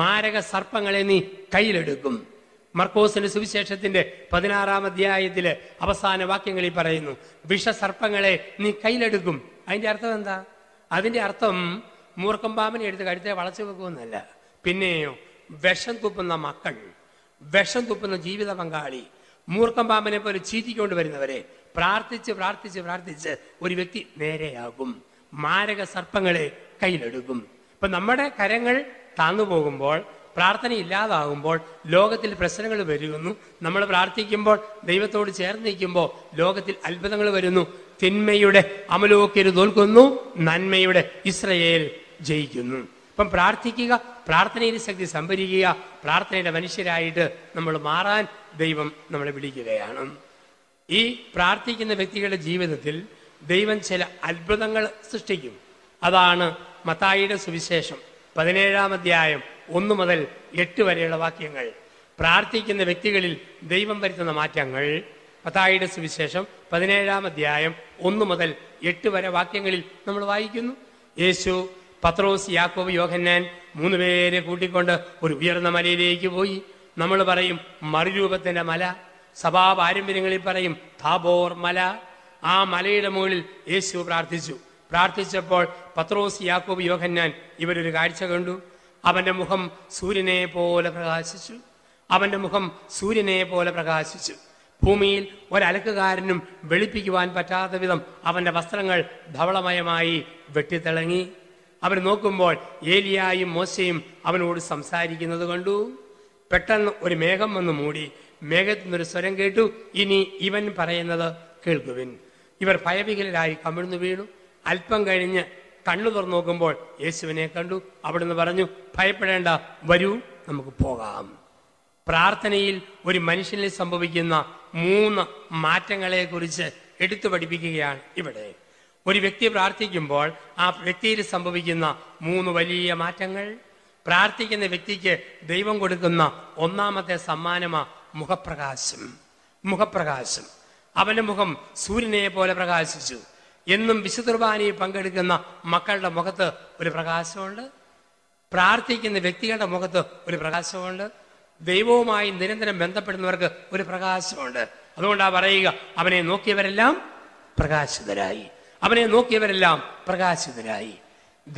മാരക സർപ്പങ്ങളെ നീ കയ്യിലെടുക്കും. മർക്കോസിന്റെ സുവിശേഷത്തിന്റെ പതിനാറാം അധ്യായത്തിലെ അവസാന വാക്യങ്ങളിൽ പറയുന്നു, വിഷസർപ്പങ്ങളെ നീ കയ്യിലെടുക്കും. അതിന്റെ അർത്ഥം എന്താ? അതിന്റെ അർത്ഥം മൂർഖം പാമ്പിനെ എടുത്ത് കഴുത്തെ വളച്ചു വെക്കുമെന്നല്ല. പിന്നെയോ വിഷം തുപ്പുന്ന മക്കൾ, വിഷം തുപ്പുന്ന ജീവിത പങ്കാളി, മൂർഖം പാമ്പിനെ പോലെ ചീറ്റിക്കൊണ്ട് വരുന്നവരെ പ്രാർത്ഥിച്ച് പ്രാർത്ഥിച്ച് പ്രാർത്ഥിച്ച് ഒരു വ്യക്തി നേരെയാകും. മാരക സർപ്പങ്ങളെ കയ്യിലെടുക്കും. ഇപ്പൊ നമ്മുടെ കരങ്ങൾ താന്നു പോകുമ്പോൾ, പ്രാർത്ഥന ഇല്ലാതാകുമ്പോൾ ലോകത്തിൽ പ്രശ്നങ്ങൾ വരുന്നു. നമ്മൾ പ്രാർത്ഥിക്കുമ്പോൾ, ദൈവത്തോട് ചേർന്ന് നിൽക്കുമ്പോൾ ലോകത്തിൽ അത്ഭുതങ്ങൾ വരുന്നു. തിന്മയുടെ അമലോക്യർ തോൽക്കുന്നു, നന്മയുടെ ഇസ്രായേൽ ജയിക്കുന്നു. അപ്പം പ്രാർത്ഥിക്കുക, പ്രാർത്ഥനയിൽ ശക്തി സംഭരിക്കുക, പ്രാർത്ഥനയുടെ മനുഷ്യരായിട്ട് നമ്മൾ മാറാൻ ദൈവം നമ്മളെ വിളിക്കുകയാണ്. ഈ പ്രാർത്ഥിക്കുന്ന വ്യക്തികളുടെ ജീവിതത്തിൽ ദൈവം ചില അത്ഭുതങ്ങൾ സൃഷ്ടിക്കും. അതാണ് മത്തായിയുടെ സുവിശേഷം പതിനേഴാം അധ്യായം ഒന്ന് മുതൽ എട്ട് വരെയുള്ള വാക്യങ്ങൾ. പ്രാർത്ഥിക്കുന്ന വ്യക്തികളിൽ ദൈവം വരുത്തുന്ന മാറ്റങ്ങൾ. മത്തായിയുടെ സുവിശേഷം പതിനേഴാം അധ്യായം ഒന്ന് മുതൽ എട്ട് വരെ വാക്യങ്ങളിൽ നമ്മൾ വായിക്കുന്നു. യേശു പത്രോസ്, യാക്കോബ്, യോഹന്നാൻ മൂന്ന് പേരെ കൂട്ടിക്കൊണ്ട് ഒരു ഉയർന്ന മലയിലേക്ക് പോയി. നമ്മൾ പറയും മറുരൂപത്തിന്റെ മല, സഭാ പാരമ്പര്യങ്ങളിൽ പറയും താബോർ മല. ആ മലയുടെ മുകളിൽ യേശു പ്രാർത്ഥിച്ചു. പ്രാർത്ഥിച്ചപ്പോൾ പത്രോസ്, യാക്കോബ്, യോഹന്നാൻ ഇവരൊരു കാഴ്ച കണ്ടു. അവന്റെ മുഖം സൂര്യനെ പോലെ പ്രകാശിച്ചു. അവന്റെ മുഖം സൂര്യനെ പോലെ പ്രകാശിച്ചു. ഭൂമിയിൽ ഒരലക്കുകാരനും വെളുപ്പിക്കുവാൻ പറ്റാത്ത വിധം അവന്റെ വസ്ത്രങ്ങൾ ധവളമയമായി വെട്ടിത്തിളങ്ങി. അവൻ നോക്കുമ്പോൾ ഏലിയായും മോശയും അവനോട് സംസാരിക്കുന്നത് കണ്ടു. പെട്ടെന്ന് ഒരു മേഘം വന്ന് മൂടി. മേഘത്തിൽ നിന്നൊരു സ്വരം കേട്ടു, ഇനി ഇവൻ പറയുന്നത് കേൾക്കുവിൻ. ഇവർ ഭയവികലരായി കമിഴ്ന്നു വീണു. അല്പം കഴിഞ്ഞ് കണ്ണു തുറന്നു നോക്കുമ്പോൾ യേശുവിനെ കണ്ടു. അവിടുന്ന് പറഞ്ഞു, ഭയപ്പെടേണ്ട, വരൂ, നമുക്ക് പോകാം. പ്രാർത്ഥനയിൽ ഒരു മനുഷ്യനിൽ സംഭവിക്കുന്ന മൂന്ന് മാറ്റങ്ങളെ കുറിച്ച് എടുത്തു പഠിപ്പിക്കുകയാണ് ഇവിടെ. ഒരു വ്യക്തി പ്രാർത്ഥിക്കുമ്പോൾ ആ വ്യക്തിയിൽ സംഭവിക്കുന്ന മൂന്ന് വലിയ മാറ്റങ്ങൾ. പ്രാർത്ഥിക്കുന്ന വ്യക്തിക്ക് ദൈവം കൊടുക്കുന്ന ഒന്നാമത്തെ സമ്മാനമാ മുഖപ്രകാശം. മുഖപ്രകാശം. അവന്റെ മുഖം സൂര്യനെ പോലെ പ്രകാശിച്ചു. എന്നും വിശുദ്ധുർബാനയിൽ പങ്കെടുക്കുന്ന മക്കളുടെ മുഖത്ത് ഒരു പ്രകാശമുണ്ട്. പ്രാർത്ഥിക്കുന്ന വ്യക്തികളുടെ മുഖത്ത് ഒരു പ്രകാശമുണ്ട്. ദൈവവുമായി നിരന്തരം ബന്ധപ്പെടുന്നവർക്ക് ഒരു പ്രകാശമുണ്ട്. അതുകൊണ്ടാ പറയുക, അവനെ നോക്കിയവരെല്ലാം പ്രകാശിതരായി. അവനെ നോക്കിയവരെല്ലാം പ്രകാശിതരായി.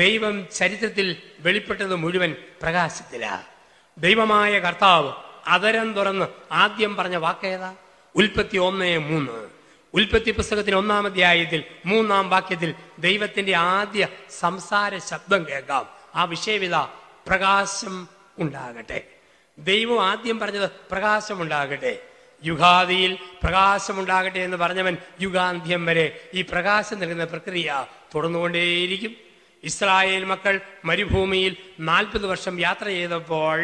ദൈവം ചരിത്രത്തിൽ വെളിപ്പെട്ടത് മുഴുവൻ പ്രകാശത്തിലാ. ദൈവമായ കർത്താവ് അതരം തുറന്ന് ആദ്യം പറഞ്ഞ വാക്കേതാ? ഉൽപ്പത്തി ഒന്നേ മൂന്ന്. ഉൽപ്പത്തി പുസ്തകത്തിന് ഒന്നാം അധ്യായത്തിൽ മൂന്നാം വാക്യത്തിൽ ദൈവത്തിന്റെ ആദ്യ സംസാര ശബ്ദം കേൾക്കാം. ആ വിഷയവിധ പ്രകാശം ഉണ്ടാകട്ടെ. ദൈവം ആദ്യം പറഞ്ഞത് പ്രകാശമുണ്ടാകട്ടെ. യുഗാദിയിൽ പ്രകാശമുണ്ടാകട്ടെ എന്ന് പറഞ്ഞവൻ യുഗാന്ത്യം വരെ ഈ പ്രകാശം നൽകുന്ന പ്രക്രിയ തുടർന്നുകൊണ്ടേയിരിക്കും. ഇസ്രായേൽ മക്കൾ മരുഭൂമിയിൽ നാൽപ്പത് വർഷം യാത്ര ചെയ്തപ്പോൾ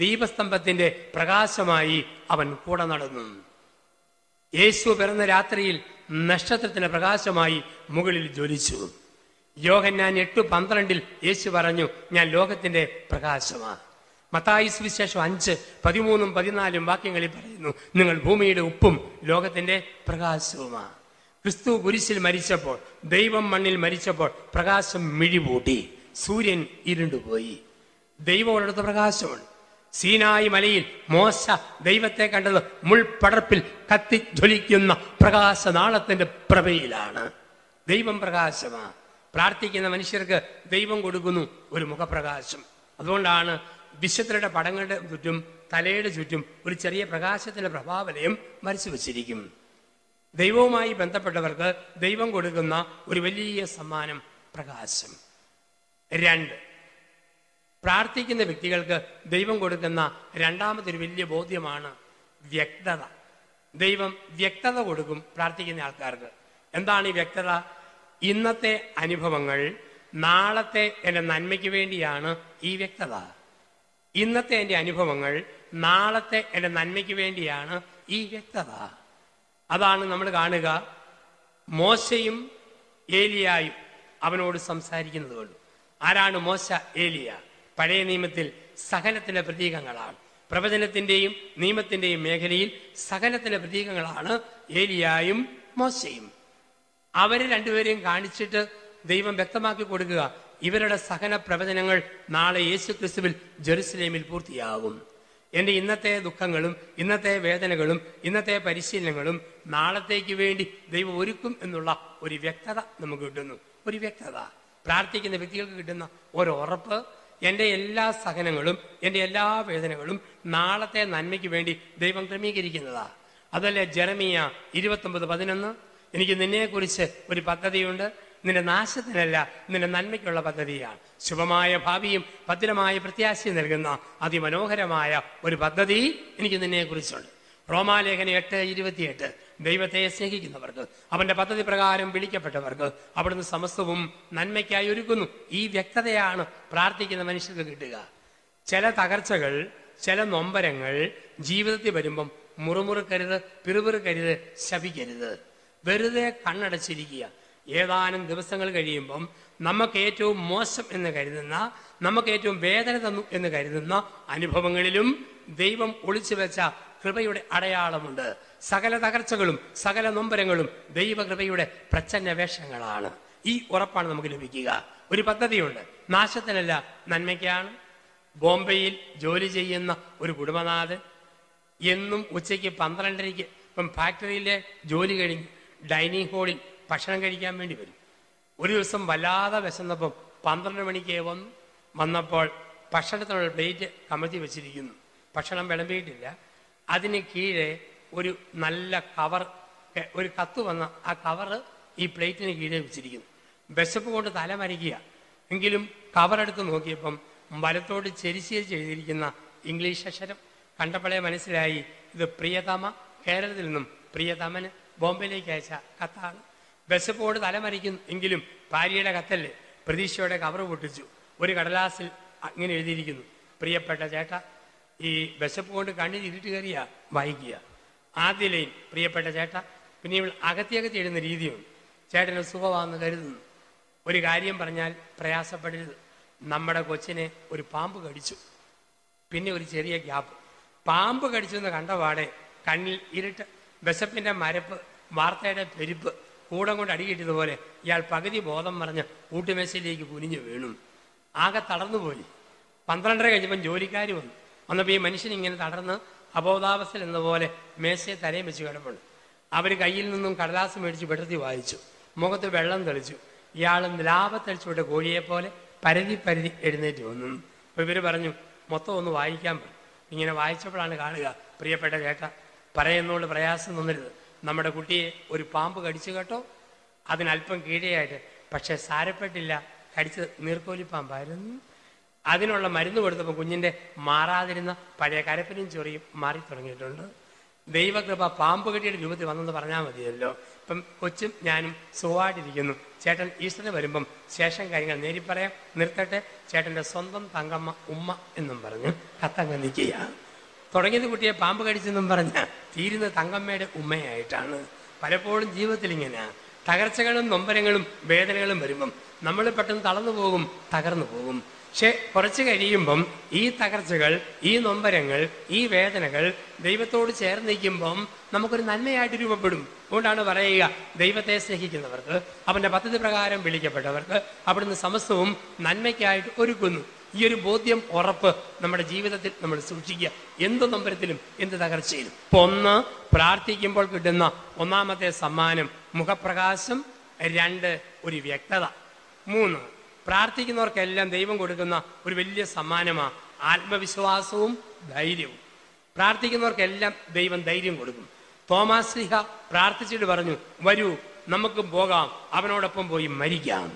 ദീപസ്തംഭത്തിന്റെ പ്രകാശമായി അവൻ കൂടെ നടന്നു. യേശു പിറന്ന രാത്രിയിൽ നക്ഷത്രത്തിന്റെ പ്രകാശമായി മുകളിൽ ജ്വലിച്ചു. യോഹന്നാൻ എട്ട് പന്ത്രണ്ടിൽ യേശു പറഞ്ഞു, ഞാൻ ലോകത്തിന്റെ പ്രകാശമാണ്. മത്തായി സുവിശേഷം അഞ്ച് പതിമൂന്നും പതിനാലും വാക്യങ്ങളിൽ പറയുന്നു, നിങ്ങൾ ഭൂമിയുടെ ഉപ്പും ലോകത്തിന്റെ പ്രകാശവുമാണ്. ക്രിസ്തു കുരിശിൽ മരിച്ചപ്പോൾ, ദൈവം മണ്ണിൽ മരിച്ചപ്പോൾ പ്രകാശം മിഴിപൂട്ടി, സൂര്യൻ ഇരുണ്ടുപോയി. ദൈവം ഒരിടത്ത് പ്രകാശമുണ്ട്. സീനായി മലയിൽ മോശ ദൈവത്തെ കണ്ടത് മുൾപടർപ്പിൽ കത്തിജ്വലിക്കുന്ന പ്രകാശനാളത്തിന്റെ പ്രഭയിലാണ്. ദൈവം പ്രകാശമാണ്. പ്രാർത്ഥിക്കുന്ന മനുഷ്യർക്ക് ദൈവം കൊടുക്കുന്നു ഒരു മുഖപ്രകാശം. അതുകൊണ്ടാണ് വിശുദ്ധരുടെ പടങ്ങളുടെ ചുറ്റും, തലയുടെ ചുറ്റും ഒരു ചെറിയ പ്രകാശത്തിന്റെ പ്രഭാവലയം വരച്ചു വച്ചിരിക്കും. ദൈവവുമായി ബന്ധപ്പെട്ടവർക്ക് ദൈവം കൊടുക്കുന്ന ഒരു വലിയ സമ്മാനം പ്രകാശം. രണ്ട്, പ്രാർത്ഥിക്കുന്ന വ്യക്തികൾക്ക് ദൈവം കൊടുക്കുന്ന രണ്ടാമത്തെ ഒരു വലിയ ബോധ്യമാണ് വ്യക്തത. ദൈവം വ്യക്തത കൊടുക്കും പ്രാർത്ഥിക്കുന്ന ആൾക്കാർക്ക്. എന്താണ് ഈ വ്യക്തത? ഇന്നത്തെ അനുഭവങ്ങൾ നാളത്തെ എൻ്റെ നന്മയ്ക്ക് വേണ്ടിയാണ് ഈ വ്യക്തത. ഇന്നത്തെ എൻ്റെ അനുഭവങ്ങൾ നാളത്തെ എൻ്റെ നന്മയ്ക്ക് വേണ്ടിയാണ് ഈ വ്യക്തത. അതാണ് നമ്മൾ കാണുക. മോശയും ഏലിയായും അവനോട് സംസാരിക്കുന്നത് കൊണ്ട്. ആരാണ് മോശ, ഏലിയ? പഴയ നിയമത്തിൽ സഹനത്തിൻ്റെ പ്രതീകങ്ങളാണ്. പ്രവചനത്തിൻ്റെയും നിയമത്തിൻ്റെയും മേഖലയിൽ സഹനത്തിൻ്റെ പ്രതീകങ്ങളാണ് ഏലിയായും മോശയും. അവരെ രണ്ടുപേരെയും കാണിച്ചിട്ട് ദൈവം വ്യക്തമാക്കി കൊടുക്കുക, ഇവരുടെ സഹന പ്രവചനങ്ങൾ നാളെ യേശു ക്രിസ്തുവിൽ ജെറുസലേമിൽ പൂർത്തിയാകും. എൻ്റെ ഇന്നത്തെ ദുഃഖങ്ങളും ഇന്നത്തെ വേദനകളും ഇന്നത്തെ പരിശീലനങ്ങളും നാളത്തേക്ക് വേണ്ടി ദൈവം ഒരുക്കും എന്നുള്ള ഒരു വ്യക്തത നമുക്ക് കിട്ടുന്നു. ഒരു വ്യക്തത പ്രാർത്ഥിക്കുന്ന വ്യക്തികൾക്ക് കിട്ടുന്ന ഒരു ഉറപ്പ്. എൻ്റെ എല്ലാ സഹനങ്ങളും എൻ്റെ എല്ലാ വേദനകളും നാളത്തെ നന്മയ്ക്ക് വേണ്ടി ദൈവം ക്രമീകരിക്കുന്നതാ. അതല്ലേ ജെറമിയ ഇരുപത്തൊമ്പത് പതിനൊന്ന്, എനിക്ക് നിന്നെക്കുറിച്ച് ഒരു പദ്ധതിയുണ്ട്, നിന്റെ നാശത്തിനല്ല നിന്റെ നന്മയ്ക്കുള്ള പദ്ധതിയാണ്. ശുഭമായ ഭാവിയും ഭദ്രമായ പ്രത്യാശയും നൽകുന്ന അതിമനോഹരമായ ഒരു പദ്ധതി എനിക്ക് നിന്നെക്കുറിച്ചുണ്ട്. റോമാലേഖനം എട്ട് ഇരുപത്തിയെട്ട്, ദൈവത്തെ സ്നേഹിക്കുന്നവർക്ക് അവൻ്റെ പദ്ധതി പ്രകാരം വിളിക്കപ്പെട്ടവർക്ക് അവിടുന്ന് സമസ്തവും നന്മയ്ക്കായി ഒരുക്കുന്നു. ഈ വ്യക്തതയാണ് പ്രാർത്ഥിക്കുന്ന മനുഷ്യർക്ക് കിട്ടുക. ചില തകർച്ചകൾ, ചില നൊമ്പരങ്ങൾ ജീവിതത്തിൽ വരുമ്പം മുറുമുറുക്കരുത്, പിറുപിറുക്കരുത്, ശപിക്കരുത്. വെറുതെ കണ്ണടച്ചിരിക്കുക. ഏതാനും ദിവസങ്ങൾ കഴിയുമ്പം നമുക്ക് ഏറ്റവും മോശം എന്ന് കരുതുന്ന, നമുക്ക് ഏറ്റവും വേദന തന്നു എന്ന് കരുതുന്ന അനുഭവങ്ങളിലും ദൈവം ഒളിച്ചു വെച്ച കൃപയുടെ അടയാളമുണ്ട്. സകല തകർച്ചകളും സകല നൊമ്പരങ്ങളും ദൈവകൃപയുടെ പ്രച്ഛന്ന വേഷങ്ങളാണ്. ഈ ഉറപ്പാണ് നമുക്ക് ലഭിക്കുക. ഒരു പദ്ധതിയുണ്ട്, നാശത്തിനല്ല നന്മയ്ക്കാണ്. ബോംബെയിൽ ജോലി ചെയ്യുന്ന ഒരു കുടുംബനാഥൻ എന്നും ഉച്ചയ്ക്ക് പന്ത്രണ്ടരയ്ക്ക് ഇപ്പം ഫാക്ടറിയിലെ ജോലി കഴിഞ്ഞ് ഡൈനിങ് ഹാളിൽ ഭക്ഷണം കഴിക്കാൻ വേണ്ടി വരും. ഒരു ദിവസം വല്ലാതെ വിശന്നപ്പം പന്ത്രണ്ട് മണിക്ക് വന്നു വന്നപ്പോൾ ഭക്ഷണത്തിനുള്ള പ്ലേറ്റ് കമഴ്ത്തി വെച്ചിരിക്കുന്നു. ഭക്ഷണം വിളമ്പിയിട്ടില്ല. അതിന് കീഴെ ഒരു നല്ല കവർ, ഒരു കത്ത് വന്ന ആ കവറ് ഈ പ്ലേറ്റിന് കീഴെ വെച്ചിരിക്കുന്നു. വിശപ്പ് കൊണ്ട് തലമരയ്ക്കുക. എങ്കിലും കവറെടുത്ത് നോക്കിയപ്പം വലത്തോട്ട് ചെരിച്ചേരിച്ച് എഴുതിയിരിക്കുന്ന ഇംഗ്ലീഷ് അക്ഷരം കണ്ടപ്പോഴേ മനസ്സിലായി, ഇത് പ്രിയതമ, കേരളത്തിൽ നിന്നും പ്രിയതമന് ബോംബെയിലേക്ക് അയച്ച കത്താണ്. വിശപ്പോട് തലമറിക്കുന്നു. എങ്കിലും ഭാര്യയുടെ കത്തല്ലേ, പ്രതീക്ഷയോടെ കവർ പൊട്ടിച്ചു. ഒരു കടലാസിൽ ഇങ്ങനെ എഴുതിയിരിക്കുന്നു, പ്രിയപ്പെട്ട ചേട്ടാ, ഈ വിശപ്പ് കൊണ്ട് കണ്ണിൽ ഇരുട്ട് കയറിയാ വായിക്കുക. ആദ്യ ലൈൻ പ്രിയപ്പെട്ട ചേട്ടാ, പിന്നെ ഇവൾ അകത്തിയകത്തി എഴുതുന്ന രീതിയുണ്ട്. ചേട്ടന് സുഖമാണെന്ന് കരുതുന്നു. ഒരു കാര്യം പറഞ്ഞാൽ പ്രയാസപ്പെടരുത്. നമ്മുടെ കൊച്ചിനെ ഒരു പാമ്പ് കടിച്ചു. പിന്നെ ഒരു ചെറിയ ഗ്യാപ്പ്. പാമ്പ് കടിച്ചു എന്ന് കണ്ടപാടെ കണ്ണിൽ ഇരുട്ട്, വിശപ്പിൻ്റെ മരപ്പ്, വാർത്തയുടെ പെരുപ്പ്, കൂടം കൊണ്ട് അടികിട്ടിയതുപോലെ ഇയാൾ പകുതി ബോധം പറഞ്ഞ് കൂട്ടുമേശയിലേക്ക് കുനിഞ്ഞു വീണു. ആകെ തളർന്നുപോയി. പന്ത്രണ്ടര കഴിഞ്ഞപ്പം ജോലിക്കാർ വന്നു. വന്നപ്പോൾ ഈ മനുഷ്യൻ ഇങ്ങനെ തളർന്ന് അബോധാവസ്ഥയിൽ എന്നപോലെ മേശയെ തലയും വെച്ച് കിടപ്പുണ്ട്. അവർ കയ്യിൽ നിന്നും കടലാസ് മേടിച്ച് വെട്ടത്തി വായിച്ചു. മുഖത്ത് വെള്ളം തെളിച്ചു. ഇയാൾ ലാഭത്തളിച്ചു വിട്ട കോഴിയെപ്പോലെ പരതി പരതി എഴുന്നേറ്റ് വന്നു. അപ്പോൾ ഇവർ പറഞ്ഞു, മൊത്തം ഒന്ന് വായിക്കാൻ പറഞ്ഞു. ഇങ്ങനെ വായിച്ചപ്പോഴാണ് കാണുക, പ്രിയപ്പെട്ട ചേട്ടാ, പറയുന്നതുകൊണ്ട് പ്രയാസം തോന്നരുത്. നമ്മുടെ കുട്ടിയെ ഒരു പാമ്പ് കടിച്ചു കേട്ടോ, അതിനല്പം കീഴെയായിട്ട്. പക്ഷെ സാരപ്പെട്ടില്ല, കടിച്ചത് നീർക്കോലിപ്പാമ്പായിരുന്നു. അതിനുള്ള മരുന്ന് കൊടുത്തപ്പോൾ കുഞ്ഞിൻ്റെ മാറാതിരുന്ന പഴയ കരപ്പനും ചൊറിയും മാറി തുടങ്ങിയിട്ടുണ്ട്. ദൈവകൃപ പാമ്പ് കടിയുടെ രൂപത്തിൽ വന്നെന്ന് പറഞ്ഞാൽ മതിയല്ലോ. ഇപ്പം കൊച്ചും ഞാനും സുഖമായിട്ടിരിക്കുന്നു. ചേട്ടൻ ഈസ്റ്ററിന് വരുമ്പം ശേഷം കാര്യങ്ങൾ നേരി പറയാം. നിർത്തട്ടെ, ചേട്ടൻ്റെ സ്വന്തം തങ്കമ്മ ഉമ്മ എന്നും പറഞ്ഞു കത്തങ്ങ് നിൽക്കുക. തുടങ്ങിയത് കുട്ടിയെ പാമ്പ് കടിച്ചെന്നും പറഞ്ഞാൽ തീരുന്ന തങ്കമ്മയുടെ ഉമ്മയായിട്ടാണ്. പലപ്പോഴും ജീവിതത്തിൽ ഇങ്ങനെ തകർച്ചകളും നൊമ്പരങ്ങളും വേദനകളും വരുമ്പം നമ്മൾ പെട്ടെന്ന് തളർന്നു പോകും, തകർന്നു പോകും. പക്ഷെ കുറച്ച് കഴിയുമ്പം ഈ തകർച്ചകൾ, ഈ നൊമ്പരങ്ങൾ, ഈ വേദനകൾ ദൈവത്തോട് ചേർന്ന് നിൽക്കുമ്പം നമുക്കൊരു നന്മയായിട്ട് രൂപപ്പെടും. അതുകൊണ്ടാണ് പറയുക, ദൈവത്തെ സ്നേഹിക്കുന്നവർക്ക് അവൻ്റെ പദ്ധതി പ്രകാരം വിളിക്കപ്പെട്ടവർക്ക് അവിടുന്ന് സമസ്തവും നന്മയ്ക്കായിട്ട് ഒരുക്കുന്നു. ഈ ഒരു ബോധ്യം, ഉറപ്പ് നമ്മുടെ ജീവിതത്തിൽ നമ്മൾ സൂക്ഷിക്കുക, എന്ത് നൊമ്പരത്തിലും എന്ത് തകർച്ചയിലും. ഇപ്പൊ ഒന്ന്, പ്രാർത്ഥിക്കുമ്പോൾ കിട്ടുന്ന ഒന്നാമത്തെ സമ്മാനം മുഖപ്രകാശം, രണ്ട് ഒരു വ്യക്തത, മൂന്ന് പ്രാർത്ഥിക്കുന്നവർക്കെല്ലാം ദൈവം കൊടുക്കുന്ന ഒരു വലിയ സമ്മാനമാണ് ആത്മവിശ്വാസവും ധൈര്യവും. പ്രാർത്ഥിക്കുന്നവർക്കെല്ലാം ദൈവം ധൈര്യം കൊടുക്കും. തോമസ് ശ്ലീഹ പ്രാർത്ഥിച്ചിട്ട് പറഞ്ഞു, വരൂ നമുക്ക് പോകാം, അവനോടൊപ്പം പോയി മരിക്കാം.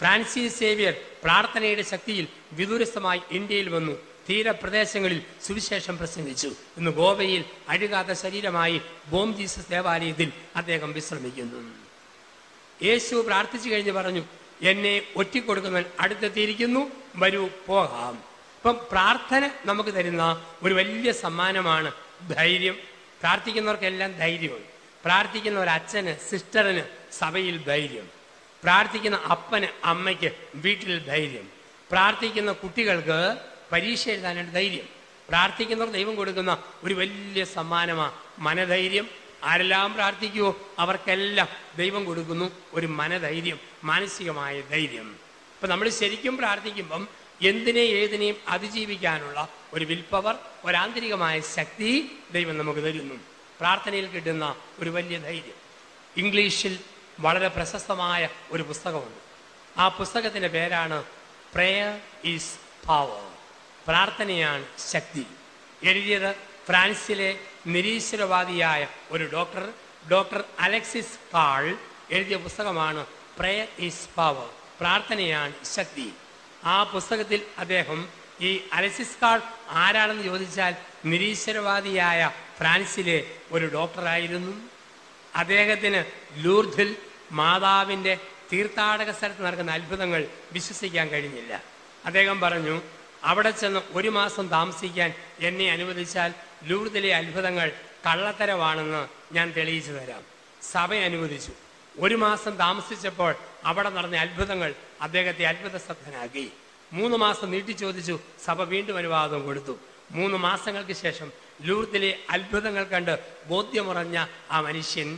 ഫ്രാൻസിസ് സേവിയർ പ്രാർത്ഥനയുടെ ശക്തിയിൽ വിദൂരസ്ഥമായി ഇന്ത്യയിൽ വന്നു തീരപ്രദേശങ്ങളിൽ സുവിശേഷം പ്രസംഗിച്ചു. ഇന്ന് ഗോവയിൽ അഴുകാത്ത ശരീരമായി ബോം ജീസസ് ദേവാലയത്തിൽ അദ്ദേഹം വിശ്രമിക്കുന്നു. യേശു പ്രാർത്ഥിച്ചു കഴിഞ്ഞ് പറഞ്ഞു, എന്നെ ഒറ്റിക്കൊടുക്കുന്നവൻ അടുത്തെത്തിയിരിക്കുന്നു, വരൂ പോകാം. അപ്പം പ്രാർത്ഥന നമുക്ക് തരുന്ന ഒരു വലിയ സമ്മാനമാണ് ധൈര്യം. പ്രാർത്ഥിക്കുന്നവർക്കെല്ലാം ധൈര്യമുണ്ട്. പ്രാർത്ഥിക്കുന്ന ഒരു അച്ഛന്, സിസ്റ്ററിന് സഭയിൽ ധൈര്യം. പ്രാർത്ഥിക്കുന്ന അപ്പന്, അമ്മയ്ക്ക് വീട്ടിൽ ധൈര്യം. പ്രാർത്ഥിക്കുന്ന കുട്ടികൾക്ക് പരീക്ഷ എഴുതാനായിട്ട് ധൈര്യം. പ്രാർത്ഥിക്കുന്നവർ ദൈവം കൊടുക്കുന്ന ഒരു വലിയ സമ്മാനമാണ് മനധൈര്യം. ആരെല്ലാം പ്രാർത്ഥിക്കുവോ അവർക്കെല്ലാം ദൈവം കൊടുക്കുന്നു ഒരു മനധൈര്യം, മാനസികമായ ധൈര്യം. അപ്പം നമ്മൾ ശരിക്കും പ്രാർത്ഥിക്കുമ്പം എന്തിനെ ഏതിനെയും അതിജീവിക്കാനുള്ള ഒരു വിൽ പവർ, ഒരാന്തരികമായ ശക്തി ദൈവം നമുക്ക് തരുന്നു. പ്രാർത്ഥനയിൽ കിട്ടുന്ന ഒരു വലിയ ധൈര്യം. ഇംഗ്ലീഷിൽ വളരെ പ്രശസ്തമായ ഒരു പുസ്തകമുണ്ട്. ആ പുസ്തകത്തിൻ്റെ പേരാണ് പ്രെയർ ഈസ് പവർ, പ്രാർത്ഥനയാണ് ശക്തി. എഴുതിയത് ഫ്രാൻസിലെ നിരീശ്വരവാദിയായ ഒരു ഡോക്ടർ, ഡോക്ടർ അലക്സിസ് കാൾ എഴുതിയ പുസ്തകമാണ് പ്രെയർ ഈസ് പവർ, പ്രാർത്ഥനയാണ് ശക്തി. ആ പുസ്തകത്തിൽ അദ്ദേഹം, ഈ അലക്സിസ് കാൾ ആരാണെന്ന് ചോദിച്ചാൽ നിരീശ്വരവാദിയായ ഫ്രാൻസിലെ ഒരു ഡോക്ടറായിരുന്നു. അദ്ദേഹത്തിന് ലൂർദ്ദിൽ മാതാവിൻ്റെ തീർത്ഥാടക സ്ഥലത്ത് നടക്കുന്ന അത്ഭുതങ്ങൾ വിശ്വസിക്കാൻ കഴിഞ്ഞില്ല. അദ്ദേഹം പറഞ്ഞു, അവിടെ ചെന്ന് ഒരു മാസം താമസിക്കാൻ എന്നെ അനുവദിച്ചാൽ ലൂർദ്ദിലെ അത്ഭുതങ്ങൾ കള്ളത്തരമാണെന്ന് ഞാൻ തെളിയിച്ചു തരാം. സഭ അനുവദിച്ചു. ഒരു മാസം താമസിച്ചപ്പോൾ അവിടെ നടന്ന അത്ഭുതങ്ങൾ അദ്ദേഹത്തെ അത്ഭുതസ്തബ്ധനാക്കി. മൂന്ന് മാസം നീട്ടി ചോദിച്ചു, സഭ വീണ്ടും അനുവാദം കൊടുത്തു. മൂന്ന് മാസങ്ങൾക്ക് ശേഷം ലൂർദ്ദിലെ അത്ഭുതങ്ങൾ കണ്ട് ബോധ്യമുറഞ്ഞ ആ മനുഷ്യൻ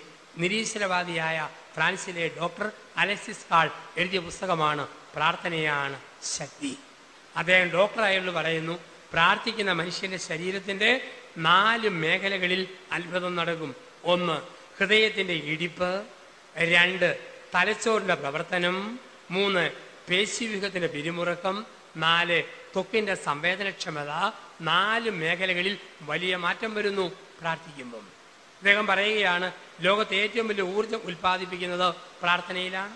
നിരീശ്വരവാദിയായ ഫ്രാൻസിലെ ഡോക്ടർ അലക്സിസ് കാൾ എഴുതിയ പുസ്തകമാണ് പ്രാർത്ഥനയാണ് ശക്തി. അദ്ദേഹം ഡോക്ടറായുള്ള പറയുന്നു, പ്രാർത്ഥിക്കുന്ന മനുഷ്യന്റെ ശരീരത്തിന്റെ നാല് മേഖലകളിൽ അത്ഭുതം നടക്കും. ഒന്ന്, ഹൃദയത്തിന്റെ ഇടിപ്പ്, രണ്ട്, തലച്ചോറിന്റെ പ്രവർത്തനം, മൂന്ന്, പേശീവ്യൂഹത്തിന്റെ പിരിമുറുക്കം, നാല്, ത്വക്കിന്റെ സംവേദനക്ഷമത. നാല് മേഖലകളിൽ വലിയ മാറ്റം വരുന്നു പ്രാർത്ഥിക്കുമ്പം. അദ്ദേഹം പറയുകയാണ്, ലോകത്തെ ഏറ്റവും വലിയ ഊർജ്ജം ഉൽപ്പാദിപ്പിക്കുന്നത് പ്രാർത്ഥനയിലാണ്,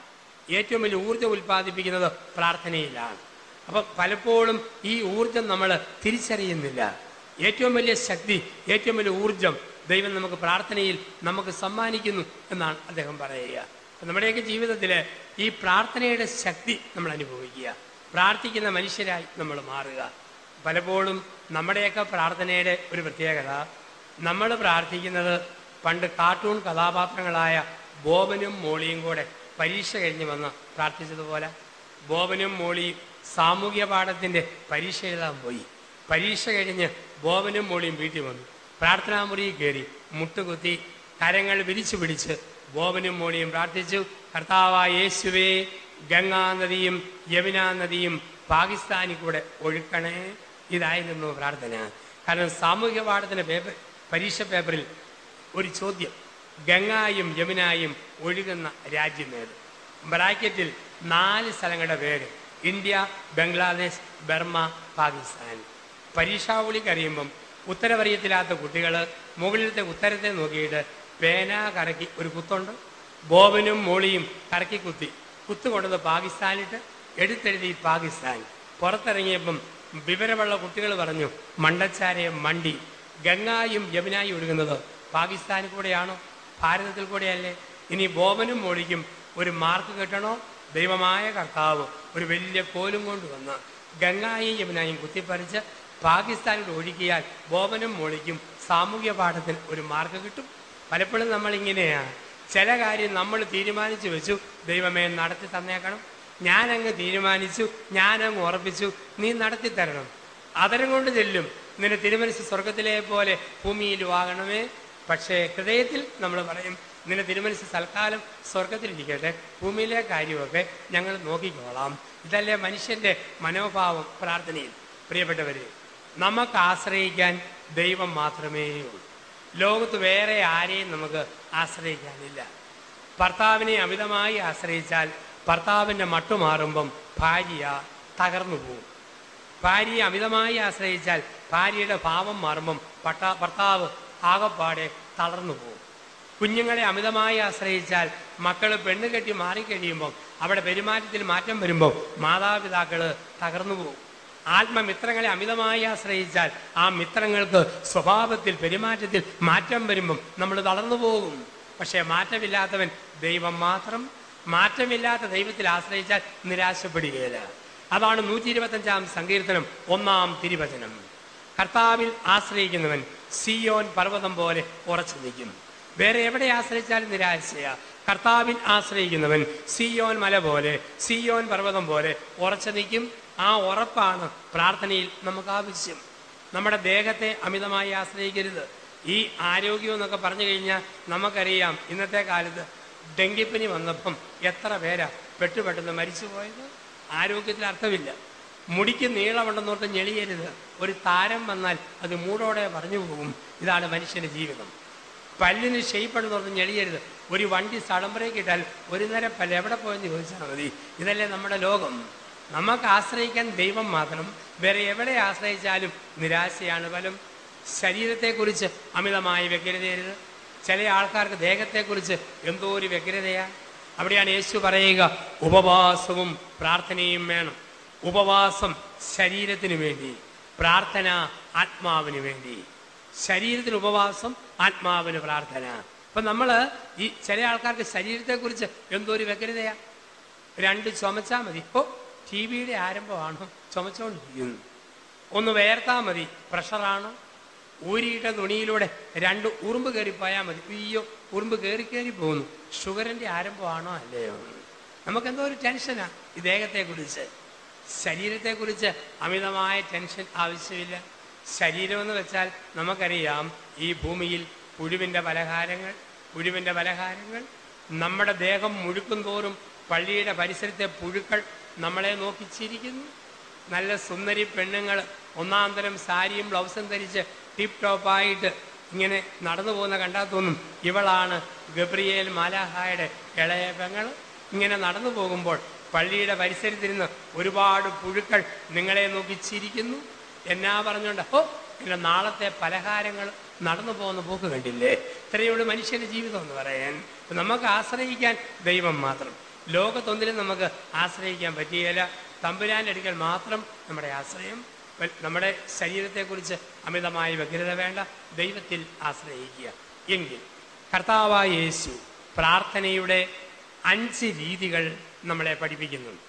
ഏറ്റവും വലിയ ഊർജ്ജം ഉൽപ്പാദിപ്പിക്കുന്നത് പ്രാർത്ഥനയിലാണ്. അപ്പം പലപ്പോഴും ഈ ഊർജം നമ്മൾ തിരിച്ചറിയുന്നില്ല. ഏറ്റവും വലിയ ശക്തി, ഏറ്റവും വലിയ ഊർജം ദൈവം നമുക്ക് പ്രാർത്ഥനയിൽ നമുക്ക് സമ്മാനിക്കുന്നു എന്നാണ് അദ്ദേഹം പറയുക. നമ്മുടെയൊക്കെ ജീവിതത്തിൽ ഈ പ്രാർത്ഥനയുടെ ശക്തി നമ്മൾ അനുഭവിക്കുക, പ്രാർത്ഥിക്കുന്ന മനുഷ്യരായി നമ്മൾ മാറുക. പലപ്പോഴും നമ്മുടെയൊക്കെ പ്രാർത്ഥനയുടെ ഒരു പ്രത്യേകത, നമ്മൾ പ്രാർത്ഥിക്കുന്നത് പണ്ട് കാർട്ടൂൺ കഥാപാത്രങ്ങളായ ബോബനും മോളിയും കൂടെ പരീക്ഷ കഴിഞ്ഞ് വന്ന് പ്രാർത്ഥിച്ചതുപോലെ. ബോബനും മോളിയും സാമൂഹ്യ പാഠത്തിൻ്റെ പരീക്ഷ എഴുതാൻ പോയി. പരീക്ഷ കഴിഞ്ഞ് ബോബനും മോളിയും വീട്ടിൽ വന്നു. പ്രാർത്ഥനാ മുറിയിൽ കയറി മുട്ടുകുത്തി കരങ്ങൾ വിരിച്ചു പിടിച്ച് ബോബനും മോളിയും പ്രാർത്ഥിച്ചു, കർത്താവായ യേശുവേ, ഗംഗാനദിയും യമുനാ നദിയും പാകിസ്ഥാനിൽ കൂടെ ഒഴുക്കണേ. ഇതായിരുന്നു പ്രാർത്ഥന. കാരണം സാമൂഹ്യ പാഠത്തിൻ്റെ പേപ്പർ, പരീക്ഷ പേപ്പറിൽ ഒരു ചോദ്യം, ഗംഗായും യമുനായും ഒഴുകുന്ന രാജ്യമേത്? ബ്രാക്കറ്റിൽ നാല് സ്ഥലങ്ങളുടെ പേര്, ഇന്ത്യ, ബംഗ്ലാദേശ്, ബർമ്മ, പാകിസ്ഥാൻ. പരീക്ഷാവളി കഴിയുമ്പം ഉത്തരവറിയത്തില്ലാത്ത കുട്ടികൾ മുകളിലത്തെ ഉത്തരത്തെ നോക്കിയിട്ട് പേന കറക്കി ഒരു കുത്തുണ്ട്. ബോബനും മോളിയും കറക്കി കുത്തി കുത്തുകൊണ്ടത് പാകിസ്ഥാനിട്ട് എടുത്തെഴുതി പാകിസ്ഥാൻ. പുറത്തിറങ്ങിയപ്പം വിവരമുള്ള കുട്ടികൾ പറഞ്ഞു, മണ്ടച്ചാരെ മണ്ടി, ഗംഗായും യമുനായും ഒഴുകുന്നത് പാകിസ്ഥാനിൽ കൂടെയാണോ, ഭാരതത്തിൽ കൂടെയല്ലേ? ഇനി ബോബനും മോളിക്കും ഒരു മാർക്ക് കിട്ടണോ? ദൈവമായ കർത്താവ് ഒരു വലിയ കോലും കൊണ്ടുവന്ന് ഗംഗായും യമുനായും കുത്തിപ്പറിച്ച് പാകിസ്ഥാനിൽ ഒഴുകിയാൽ ബോബനും മോളിക്കും സാമൂഹ്യ പാഠത്തിന് ഒരു മാർക്ക് കിട്ടും. പലപ്പോഴും നമ്മളിങ്ങനെയാണ് ചില കാര്യം നമ്മൾ തീരുമാനിച്ചു വെച്ചു, ദൈവമേ നടത്തി തന്നേക്കണം, ഞാനങ്ങ് തീരുമാനിച്ചു, ഞാനങ്ങ് ഉറപ്പിച്ചു, നീ നടത്തി തരണം. അതരം കൊണ്ട് ചെല്ലും, നിന്നെ തിരുമനസ് സ്വർഗത്തിലെ പോലെ ഭൂമിയിലും ആകണമേ. പക്ഷേ ഹൃദയത്തിൽ നമ്മൾ പറയും, നിന്റെ തിരുമനസ് തൽക്കാലം സ്വർഗത്തിലിരിക്കട്ടെ, ഭൂമിയിലെ കാര്യമൊക്കെ ഞങ്ങൾ നോക്കിക്കോളാം. ഇതല്ലേ മനുഷ്യൻ്റെ മനോഭാവം പ്രാർത്ഥനയിൽ. പ്രിയപ്പെട്ടവരെ, നമുക്ക് ആശ്രയിക്കാൻ ദൈവം മാത്രമേ ഉള്ളൂ. ലോകത്ത് വേറെ ആരെയും നമുക്ക് ആശ്രയിക്കാനില്ല. ഭർത്താവിനെ അമിതമായി ആശ്രയിച്ചാൽ ഭർത്താവിൻ്റെ മട്ടുമാറുമ്പം ഭാര്യ തകർന്നു പോകും. ഭാര്യയെ അമിതമായി ആശ്രയിച്ചാൽ ഭാര്യയുടെ ഭാവം മാറുമ്പം പട്ടാ ഭർത്താവ് ആകപ്പാടെ തളർന്നു പോകും. കുഞ്ഞുങ്ങളെ അമിതമായി ആശ്രയിച്ചാൽ മക്കൾ പെണ്ണ് കെട്ടി മാറിക്കഴിയുമ്പം അവിടെ പെരുമാറ്റത്തിൽ മാറ്റം വരുമ്പോൾ മാതാപിതാക്കൾ തകർന്നു പോകും. ആത്മമിത്രങ്ങളെ അമിതമായി ആശ്രയിച്ചാൽ ആ മിത്രങ്ങൾക്ക് സ്വഭാവത്തിൽ പെരുമാറ്റത്തിൽ മാറ്റം വരുമ്പം നമ്മൾ തളർന്നു പോകും. പക്ഷേ മാറ്റമില്ലാത്തവൻ ദൈവം മാത്രം. മാറ്റമില്ലാത്ത ദൈവത്തിൽ ആശ്രയിച്ചാൽ നിരാശപ്പെടുകയില്ല. അതാണ് നൂറ്റി ഇരുപത്തഞ്ചാം സങ്കീർത്തനം ഒന്നാം തിരുവചനം. കർത്താവിൽ ആശ്രയിക്കുന്നവൻ സിയോൻ പർവ്വതം പോലെ ഉറച്ചു നിൽക്കും. വേറെ എവിടെ ആശ്രയിച്ചാലും നിരാശയാണ്. കർത്താവിൽ ആശ്രയിക്കുന്നവൻ സിയോൻ മല പോലെ, സിയോൻ പർവ്വതം പോലെ ഉറച്ചു നിൽക്കും. ആ ഉറപ്പാണ് പ്രാർത്ഥനയിൽ നമുക്ക് ആവശ്യം. നമ്മുടെ ദേഹത്തെ അമിതമായി ആശ്രയിക്കരുത്. ഈ ആരോഗ്യം എന്നൊക്കെ പറഞ്ഞു കഴിഞ്ഞാൽ നമുക്കറിയാം, ഇന്നത്തെ കാലത്ത് ഡെങ്കിപ്പനി വന്നപ്പം എത്ര പേരാ പെട്ടു പെട്ടെന്ന് മരിച്ചു പോയത്. ആരോഗ്യത്തിന് അർത്ഥമില്ല. മുടിക്ക് നീളമുണ്ടെന്നോർത്ത് ഞെളിയരുത്. ഒരു താരം വന്നാൽ അത് മൂടോടെ പറഞ്ഞു പോകും. ഇതാണ് മനുഷ്യൻ്റെ ജീവിതം. പല്ലിന് ഷെയ്പ്പുണ്ടെന്നോർത്ത് ഞെളിയരുത്. ഒരു വണ്ടി സടംബരേക്കിട്ടാൽ ഒരു നേരം പല്ല് എവിടെ പോയെന്ന് ചോദിച്ചാൽ മതി. ഇതല്ലേ നമ്മുടെ ലോകം. നമുക്ക് ആശ്രയിക്കാൻ ദൈവം മാത്രം. വേറെ എവിടെ ആശ്രയിച്ചാലും നിരാശയാണ് ഫലം. ശരീരത്തെക്കുറിച്ച് അമിതമായി വ്യഗ്രതയരുത്. ചില ആൾക്കാർക്ക് ദേഹത്തെക്കുറിച്ച് എന്തോ ഒരു വ്യഗ്രതയാണ്. അവിടെയാണ് യേശു പറയുക, ഉപവാസവും പ്രാർത്ഥനയും വേണം. ഉപവാസം ശരീരത്തിന് വേണ്ടി, പ്രാർത്ഥന ആത്മാവിന് വേണ്ടി. ശരീരത്തിന് ഉപവാസം, ആത്മാവിന് പ്രാർത്ഥന. അപ്പം നമ്മൾ ഈ ചില ആൾക്കാർക്ക് ശരീരത്തെക്കുറിച്ച് എന്തോ ഒരു വ്യഗ്രതയാണ്. രണ്ട് ചുമച്ചാൽ മതി, ഇപ്പോൾ ടി വിയുടെ ആരംഭമാണ് ചുമച്ചുകൊണ്ടിരിക്കുന്നത്. ഒന്ന് വേർത്താൽ മതി, പ്രഷറാണ്. ഊരിയിട്ട തുണിയിലൂടെ രണ്ട് ഉറുമ്പ് കയറിപ്പോയാൽ മതി, അയ്യോ ഉറുമ്പ് കയറി കയറി പോകുന്നു. ഷുഗറിൻ്റെ ആരംഭമാണോ അല്ലയോ? നമുക്കെന്തോ ഒരു ടെൻഷനാണ് ഈ ദേഹത്തെക്കുറിച്ച്. ശരീരത്തെക്കുറിച്ച് അമിതമായ ടെൻഷൻ ആവശ്യമില്ല. ശരീരമെന്ന് വെച്ചാൽ നമുക്കറിയാം, ഈ ഭൂമിയിൽ പുഴുവിൻ്റെ പലഹാരങ്ങൾ, പുഴുവിൻ്റെ പലഹാരങ്ങൾ. നമ്മുടെ ദേഹം മുഴുക്കും തോറും പള്ളിയുടെ പരിസരത്തെ പുഴുക്കൾ നമ്മളെ നോക്കിച്ചിരിക്കുന്നു. നല്ല സുന്ദരി പെണ്ണുങ്ങൾ ഒന്നാം തരം സാരിയും ബ്ലൗസും ധരിച്ച് ടിപ് ടോപ്പായിട്ട് ഇങ്ങനെ നടന്നു പോകുന്ന കണ്ടാൽ തോന്നും ഇവളാണ് ഗബ്രിയേൽ മാലാഹായുടെ ഇളയ പെങ്ങൾ. ഇങ്ങനെ നടന്നു പോകുമ്പോൾ പള്ളിയുടെ പരിസരത്തിരുന്ന് ഒരുപാട് പുഴുക്കൾ നിങ്ങളെ നോക്കിച്ചിരിക്കുന്നു. എന്നാ പറഞ്ഞുകൊണ്ട് ഓ പിന്നെ നാളത്തെ പലഹാരങ്ങൾ നടന്നു പോകുന്ന പോക്ക് കണ്ടില്ലേ. ഇത്രയുള്ള മനുഷ്യൻ്റെ ജീവിതം എന്ന് പറയാൻ. നമുക്ക് ആശ്രയിക്കാൻ ദൈവം മാത്രം. ലോകത്തൊന്നിലും നമുക്ക് ആശ്രയിക്കാൻ പറ്റുകയില്ല. തമ്പുരാൻ്റെ അടുക്കൽ മാത്രം നമ്മുടെ ആശ്രയം. നമ്മുടെ ശരീരത്തെക്കുറിച്ച് അമിതമായ വ്യഗ്രത വേണ്ട. ദൈവത്തിൽ ആശ്രയിക്കുക. എങ്കിൽ കർത്താവായ യേശു പ്രാർത്ഥനയുടെ അഞ്ച് രീതികൾ നമ്മളെ പഠിപ്പിക്കുന്നുണ്ട്.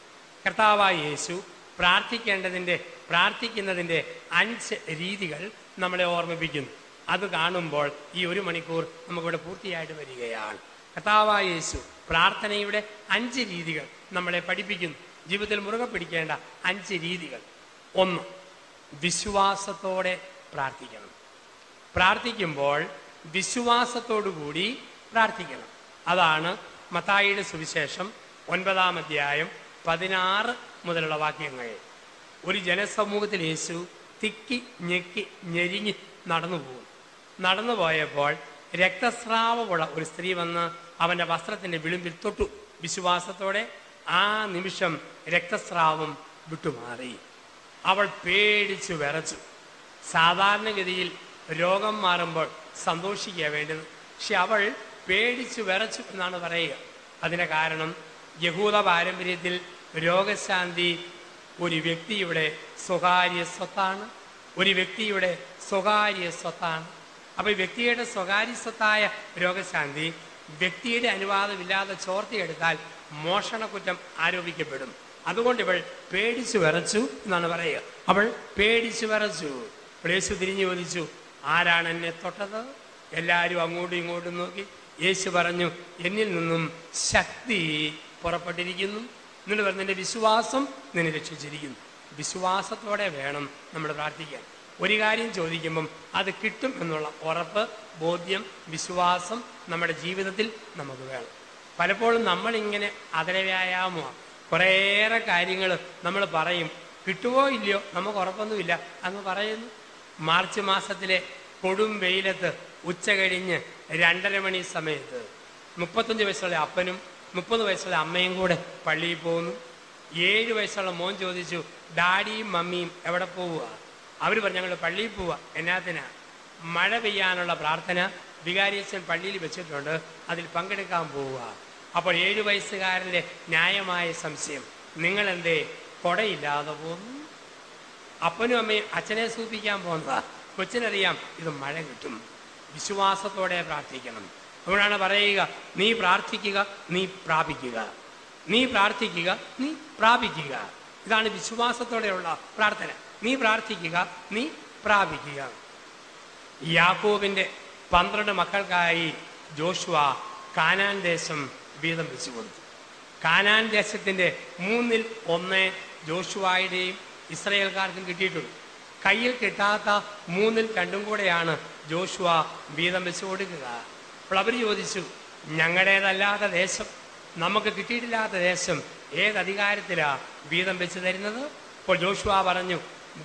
കർത്താവായ യേശു പ്രാർത്ഥിക്കേണ്ടതിൻ്റെ പ്രാർത്ഥിക്കുന്നതിൻ്റെ അഞ്ച് രീതികൾ നമ്മളെ ഓർമ്മിപ്പിക്കുന്നു. അത് കാണുമ്പോൾ ഈ ഒരു മണിക്കൂർ നമുക്കിവിടെ പൂർത്തിയായിട്ട് വരികയാണ്. കർത്താവായ യേശു പ്രാർത്ഥനയുടെ അഞ്ച് രീതികൾ നമ്മളെ പഠിപ്പിക്കുന്നു. ജീവിതത്തിൽ മുറുകെ പിടിക്കേണ്ട അഞ്ച് രീതികൾ. ഒന്ന്, വിശ്വാസത്തോടെ പ്രാർത്ഥിക്കണം. പ്രാർത്ഥിക്കുമ്പോൾ വിശ്വാസത്തോടുകൂടി പ്രാർത്ഥിക്കണം. അതാണ് മത്തായിയുടെ സുവിശേഷം ഒൻപതാം അധ്യായം പതിനാറ് മുതലുള്ള വാക്യങ്ങൾ. ഒരു ജനസമൂഹത്തിൽ യേശു തിക്കി ഞെക്കി ഞെരിങ്ങി നടന്നു പോകും. നടന്നു പോയപ്പോൾ രക്തസ്രാവമുള്ള ഒരു സ്ത്രീ വന്ന് അവൻ്റെ വസ്ത്രത്തിൻ്റെ വിളിമ്പിൽ തൊട്ടു. വിശ്വാസത്തോടെ ആ നിമിഷം രക്തസ്രാവം വിട്ടുമാറി. അവൾ പേടിച്ചു വിറച്ചു. സാധാരണഗതിയിൽ രോഗം മാറുമ്പോൾ സന്തോഷിക്കുക വേണ്ടത്, പക്ഷെ അവൾ പേടിച്ചു വിറച്ചു എന്നാണ് പറയുക. അതിന് കാരണം യഹൂദ പാരമ്പര്യത്തിൽ രോഗശാന്തി ഒരു വ്യക്തിയുടെ സ്വകാര്യ സ്വത്താണ്. ഒരു വ്യക്തിയുടെ സ്വകാര്യ സ്വത്താണ്. അപ്പോൾ വ്യക്തിയുടെ സ്വകാര്യ സ്വത്തായ രോഗശാന്തി വ്യക്തിയുടെ അനുവാദമില്ലാതെ ചോർത്തിയെടുത്താൽ മോഷണക്കുറ്റം ആരോപിക്കപ്പെടും. അതുകൊണ്ട് ഇവൾ പേടിച്ചു വിറച്ചു എന്നാണ് പറയുക. അവൾ പേടിച്ചു വിറച്ചു. യേശു തിരിഞ്ഞു ചോദിച്ചു, ആരാണ് എന്നെ തൊട്ടത്? എല്ലാവരും അങ്ങോട്ടും ഇങ്ങോട്ടും നോക്കി. യേശു പറഞ്ഞു, എന്നിൽ നിന്നും ശക്തി പുറപ്പെട്ടിരിക്കുന്നു. എന്നിട്ട് പറഞ്ഞു, നിന്റെ വിശ്വാസം നിന്നെ രക്ഷിച്ചിരിക്കുന്നു. വിശ്വാസത്തോടെ വേണം നമ്മൾ പ്രാർത്ഥിക്കാൻ. ഒരു കാര്യം ചോദിക്കുമ്പം അത് കിട്ടും എന്നുള്ള ഉറപ്പ്, ബോധ്യം, വിശ്വാസം നമ്മുടെ ജീവിതത്തിൽ നമുക്ക് വേണം. പലപ്പോഴും നമ്മളിങ്ങനെ അതിലെ വ്യായാമമാണ്. കുറേയേറെ കാര്യങ്ങൾ നമ്മൾ പറയും, കിട്ടുമോ ഇല്ലയോ നമുക്ക് ഉറപ്പൊന്നുമില്ല അങ്ങ് പറയുന്നു. മാർച്ച് മാസത്തിലെ കൊടും വെയിലത്ത് ഉച്ച കഴിഞ്ഞ് രണ്ടര മണി സമയത്ത് മുപ്പത്തഞ്ച് വയസ്സുള്ള അപ്പനും മുപ്പത് വയസ്സുള്ള അമ്മയും കൂടെ പള്ളിയിൽ പോകുന്നു. ഏഴ് വയസ്സുള്ള മോൻ ചോദിച്ചു, ഡാഡിയും മമ്മിയും എവിടെ പോവുക? അവർ പറഞ്ഞു, ഞങ്ങൾ പള്ളിയിൽ പോവുക. എന്നാത്തിനാ? മഴ പെയ്യാനുള്ള പ്രാർത്ഥന വികാരിയച്ഛൻ പള്ളിയിൽ വെച്ചിട്ടുണ്ട്, അതിൽ പങ്കെടുക്കാൻ പോവുക. അപ്പോൾ ഏഴു വയസ്സുകാരൻ്റെ ന്യായമായ സംശയം, നിങ്ങളെന്തേ കൊടയില്ലാതെ പോകുന്നു? അപ്പനും അമ്മയും അച്ഛനെ സൂപ്പിക്കാൻ പോകുന്നതാ. കൊച്ചിനറിയാം ഇത് മഴ കിട്ടും. വിശ്വാസത്തോടെ പ്രാർത്ഥിക്കണം. അതുകൊണ്ടാണ് പറയുക, നീ പ്രാർത്ഥിക്കുക, നീ പ്രാപിക്കുക, നീ പ്രാർത്ഥിക്കുക, നീ പ്രാപിക്കുക. ഇതാണ് വിശ്വാസത്തോടെയുള്ള പ്രാർത്ഥന. നീ പ്രാർത്ഥിക്കുക, നീ പ്രാപിക്കുക. യാക്കോബിൻ്റെ പന്ത്രണ്ട് മക്കൾക്കായി ജോഷുവ കാനാൻ ദേശം വീതം വെച്ചു കൊടുത്തു. കാനാൻ ദേശത്തിൻ്റെ മൂന്നിൽ ഒന്ന് ജോഷുവായുടെയും ഇസ്രായേൽക്കാർക്കും കിട്ടിയിട്ടുണ്ട്. കയ്യിൽ കിട്ടാത്ത മൂന്നിൽ രണ്ടും കൂടെയാണ് ജോഷുവ വീതം വെച്ചു കൊടുക്കുക. അപ്പോൾ അവർ ചോദിച്ചു, ഞങ്ങളുടേതല്ലാത്ത ദേശം, നമുക്ക് കിട്ടിയിട്ടില്ലാത്ത ദേശം ഏതധികാരത്തിലാണ് വീതം വെച്ച് തരുന്നത്? അപ്പോൾ ജോഷുവ പറഞ്ഞു,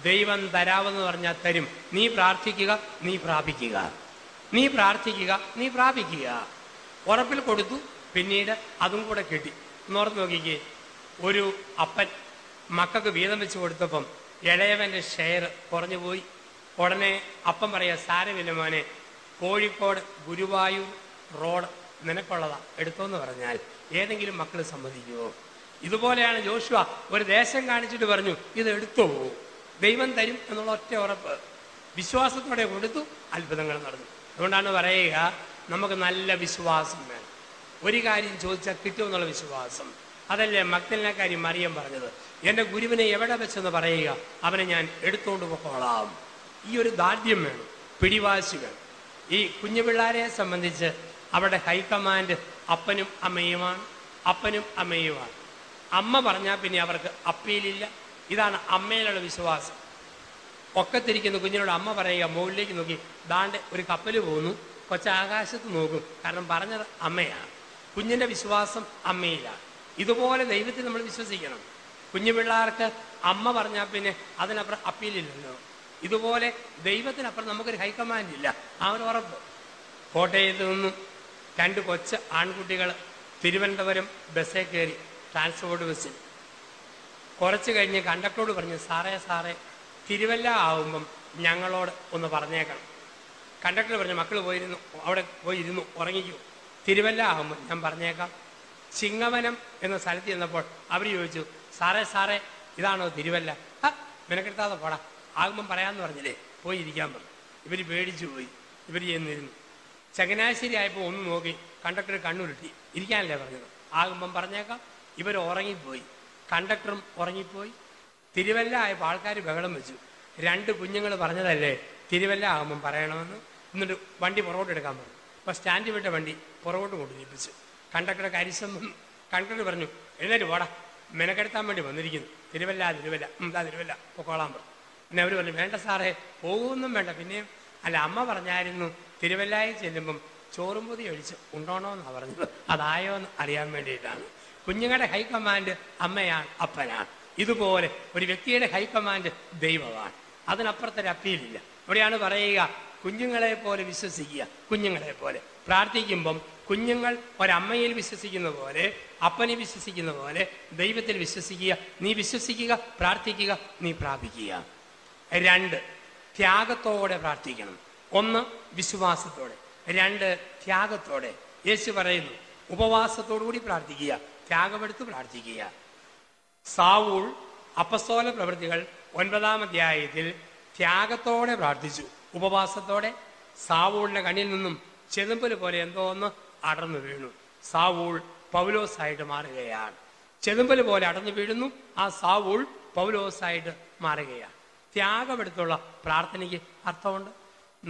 ദൈവം തരാമെന്ന് പറഞ്ഞാൽ തരും. നീ പ്രാർത്ഥിക്കുക, നീ പ്രാപിക്കുക, നീ പ്രാർത്ഥിക്കുക, നീ പ്രാപിക്കുക. ഉറപ്പിൽ കൊടുത്തു. പിന്നീട് അതും കൂടെ കിട്ടി. ഒന്നോർത്ത് നോക്കിക്കേ, ഒരു അപ്പൻ മക്കൾക്ക് വീതം വെച്ച് കൊടുത്തപ്പം ഇളയവൻ്റെ ഷെയർ കുറഞ്ഞു പോയി. ഉടനെ അപ്പം പറയാ, സാരമില്ല മോനെ, കോഴിക്കോട് ഗുരുവായൂർ റോഡ് നിനക്കുള്ളതാ എടുത്തോന്ന് പറഞ്ഞാൽ ഏതെങ്കിലും മക്കൾ സമ്മതിക്കുമോ? ഇതുപോലെയാണ് ജോഷുവ ഒരു ദേശം കാണിച്ചിട്ട് പറഞ്ഞു, ഇത് എടുത്തോ, ദൈവം തരും എന്നുള്ള ഒറ്റ ഉറപ്പ്. വിശ്വാസത്തോടെ കൊടുത്തു, അത്ഭുതങ്ങൾ നടന്നു. അതുകൊണ്ടാണ് പറയുക, നമുക്ക് നല്ല വിശ്വാസം വേണം. ഒരു കാര്യം ചോദിച്ചാൽ കിട്ടുമെന്നുള്ള വിശ്വാസം. അതല്ലേ മഗ്ദലന കാര്യം മറിയം പറഞ്ഞത്, എൻ്റെ ഗുരുവിനെ എവിടെ വെച്ചെന്ന് പറയുക, അവനെ ഞാൻ എടുത്തുകൊണ്ട് പോകോളാം. ഈ ഒരു ദാർഢ്യം വേണം, പിടിവാശി വേണം. ഈ കുഞ്ഞു പിള്ളേരെ സംബന്ധിച്ച് അവരുടെ ഹൈക്കമാൻഡ് അപ്പനും അമ്മയുമാണ്, അപ്പനും അമ്മയുമാണ്. അമ്മ പറഞ്ഞാൽ പിന്നെ അവർക്ക് അപ്പീലില്ല. ഇതാണ് അമ്മയിലുള്ള വിശ്വാസം. ഒക്കത്തിരിക്കുന്ന കുഞ്ഞിനോട് അമ്മ പറയുക, മുകളിലേക്ക് നോക്കി, ദാണ്ട് ഒരു കപ്പൽ പോകുന്നു, കൊച്ചാകാശത്ത് നോക്കും, കാരണം പറഞ്ഞത് അമ്മയാണ്. കുഞ്ഞിൻ്റെ വിശ്വാസം അമ്മയിലാണ്. ഇതുപോലെ ദൈവത്തിൽ നമ്മൾ വിശ്വസിക്കണം. കുഞ്ഞു പിള്ളേർക്ക് അമ്മ പറഞ്ഞാൽ പിന്നെ അതിനപ്പുറം അപ്പീലില്ലല്ലോ. ഇതുപോലെ ദൈവത്തിനപ്പുറം നമുക്കൊരു ഹൈക്കമാൻഡ് ഇല്ല. ആ ഒരു ഉറപ്പ്. കോട്ടയത്ത് നിന്നും രണ്ട് കൊച്ചു ആൺകുട്ടികൾ തിരുവനന്തപുരം ബസ്സേ കയറി, ട്രാൻസ്പോർട്ട് ബസ്സിൽ. കുറച്ച് കഴിഞ്ഞ് കണ്ടക്ടറോട് പറഞ്ഞു, സാറേ സാറേ തിരുവല്ല ആവുമ്പം ഞങ്ങളോട് ഒന്ന് പറഞ്ഞേക്കണം. കണ്ടക്ടർ പറഞ്ഞു, മക്കൾ പോയിരുന്നു, അവിടെ പോയിരുന്നു, ഉറങ്ങിക്കൂ, തിരുവല്ല ആവുമ്പം ഞാൻ പറഞ്ഞേക്കാം. ചിങ്ങവനം എന്ന സ്ഥലത്ത് ചെന്നപ്പോൾ അവർ ചോദിച്ചു, സാറേ സാറേ ഇതാണോ തിരുവല്ല? മെനക്കെടുത്താതെ പോടാ, ആകുമ്പം പറയാമെന്ന് പറഞ്ഞില്ലേ, പോയി ഇരിക്കാൻ പറഞ്ഞു. ഇവർ പേടിച്ചു പോയി, ഇവർ ചെന്നിരുന്നു. ചങ്ങനാശ്ശേരി ആയപ്പോൾ ഒന്ന് നോക്കി, കണ്ടക്ടർ കണ്ണുരുട്ടി, ഇരിക്കാനല്ലേ പറഞ്ഞത്, ആകുമ്പം പറഞ്ഞേക്കാം. ഇവർ ഉറങ്ങിപ്പോയി, കണ്ടക്ടറും ഉറങ്ങിപ്പോയി. തിരുവല്ല ആയപ്പോൾ ആൾക്കാർ ബഹളം വെച്ചു, രണ്ട് കുഞ്ഞുങ്ങൾ പറഞ്ഞതല്ലേ തിരുവല്ല ആകുമ്പം പറയണമെന്ന്. എന്നിട്ട് വണ്ടി പുറകോട്ട് എടുക്കാൻ പറഞ്ഞു. അപ്പോൾ സ്റ്റാൻഡ് വിട്ട വണ്ടി പുറകോട്ട് കൊണ്ടുപോയിപ്പിച്ചു. കണ്ടക്ടറുടെ കരിശം വന്നു. കണ്ടക്ടർ പറഞ്ഞു, എഴുന്നേറ്റ് പോടാ, മെനക്കെടുത്താൻ വേണ്ടി വന്നിരിക്കുന്നു, തിരുവല്ല തിരുവല്ല എന്താ തിരുവല്ല പൊക്കോളാൻ പറഞ്ഞു. പിന്നെ അവർ പറഞ്ഞു, വേണ്ട സാറേ, പോകുമൊന്നും വേണ്ട. പിന്നെയും അല്ല, അമ്മ പറഞ്ഞായിരുന്നു തിരുവല്ലായി ചെല്ലുമ്പം ചോറും പൊതി ഒഴിച്ച് ഉണ്ടോണോ എന്നാണ് പറഞ്ഞത്, അതായോ എന്ന് അറിയാൻ വേണ്ടിയിട്ടാണ്. കുഞ്ഞുങ്ങളുടെ ഹൈക്കമാൻഡ് അമ്മയാണ്, അപ്പനാണ്. ഇതുപോലെ ഒരു വ്യക്തിയുടെ ഹൈക്കമാൻഡ് ദൈവമാണ്. അതിനപ്പുറത്തൊരു അപ്പീലില്ല. ഇവിടെയാണ് പറയുക, കുഞ്ഞുങ്ങളെ പോലെ വിശ്വസിക്കുക. കുഞ്ഞുങ്ങളെ പോലെ പ്രാർത്ഥിക്കുമ്പം കുഞ്ഞുങ്ങൾ ഒരമ്മയിൽ വിശ്വസിക്കുന്ന പോലെ, അപ്പനെ വിശ്വസിക്കുന്ന പോലെ ദൈവത്തിൽ വിശ്വസിക്കുക. നീ വിശ്വസിക്കുക, പ്രാർത്ഥിക്കുക, നീ പ്രാപിക്കുക. രണ്ട്, ത്യാഗത്തോടെ പ്രാർത്ഥിക്കണം. ഒന്ന് വിശ്വാസത്തോടെ, രണ്ട് ത്യാഗത്തോടെ. യേശു പറയുന്നു, ഉപവാസത്തോടുകൂടി പ്രാർത്ഥിക്കുക, ത്യാഗമെടുത്ത് പ്രാർത്ഥിക്കുക. സാവൂൾ അപ്പസ്തോല പ്രവൃത്തികൾ ഒൻപതാം അധ്യായത്തിൽ ത്യാഗത്തോടെ പ്രാർത്ഥിച്ചു, ഉപവാസത്തോടെ. സാവൂളിൻ്റെ കണ്ണിൽ നിന്നും ചെതുമ്പൽ പോലെ എന്തോ ഒന്ന് അടർന്നു വീണു. സാവൂൾ പൗലോസായിട്ട് മാറുകയാണ്. ചെതുമ്പൽ പോലെ അടർന്നു വീഴുന്നു, ആ സാവൂൾ പൗലോസായിട്ട് മാറുകയാണ്. ത്യാഗമെടുത്തുള്ള പ്രാർത്ഥനയ്ക്ക് അർത്ഥമുണ്ട്.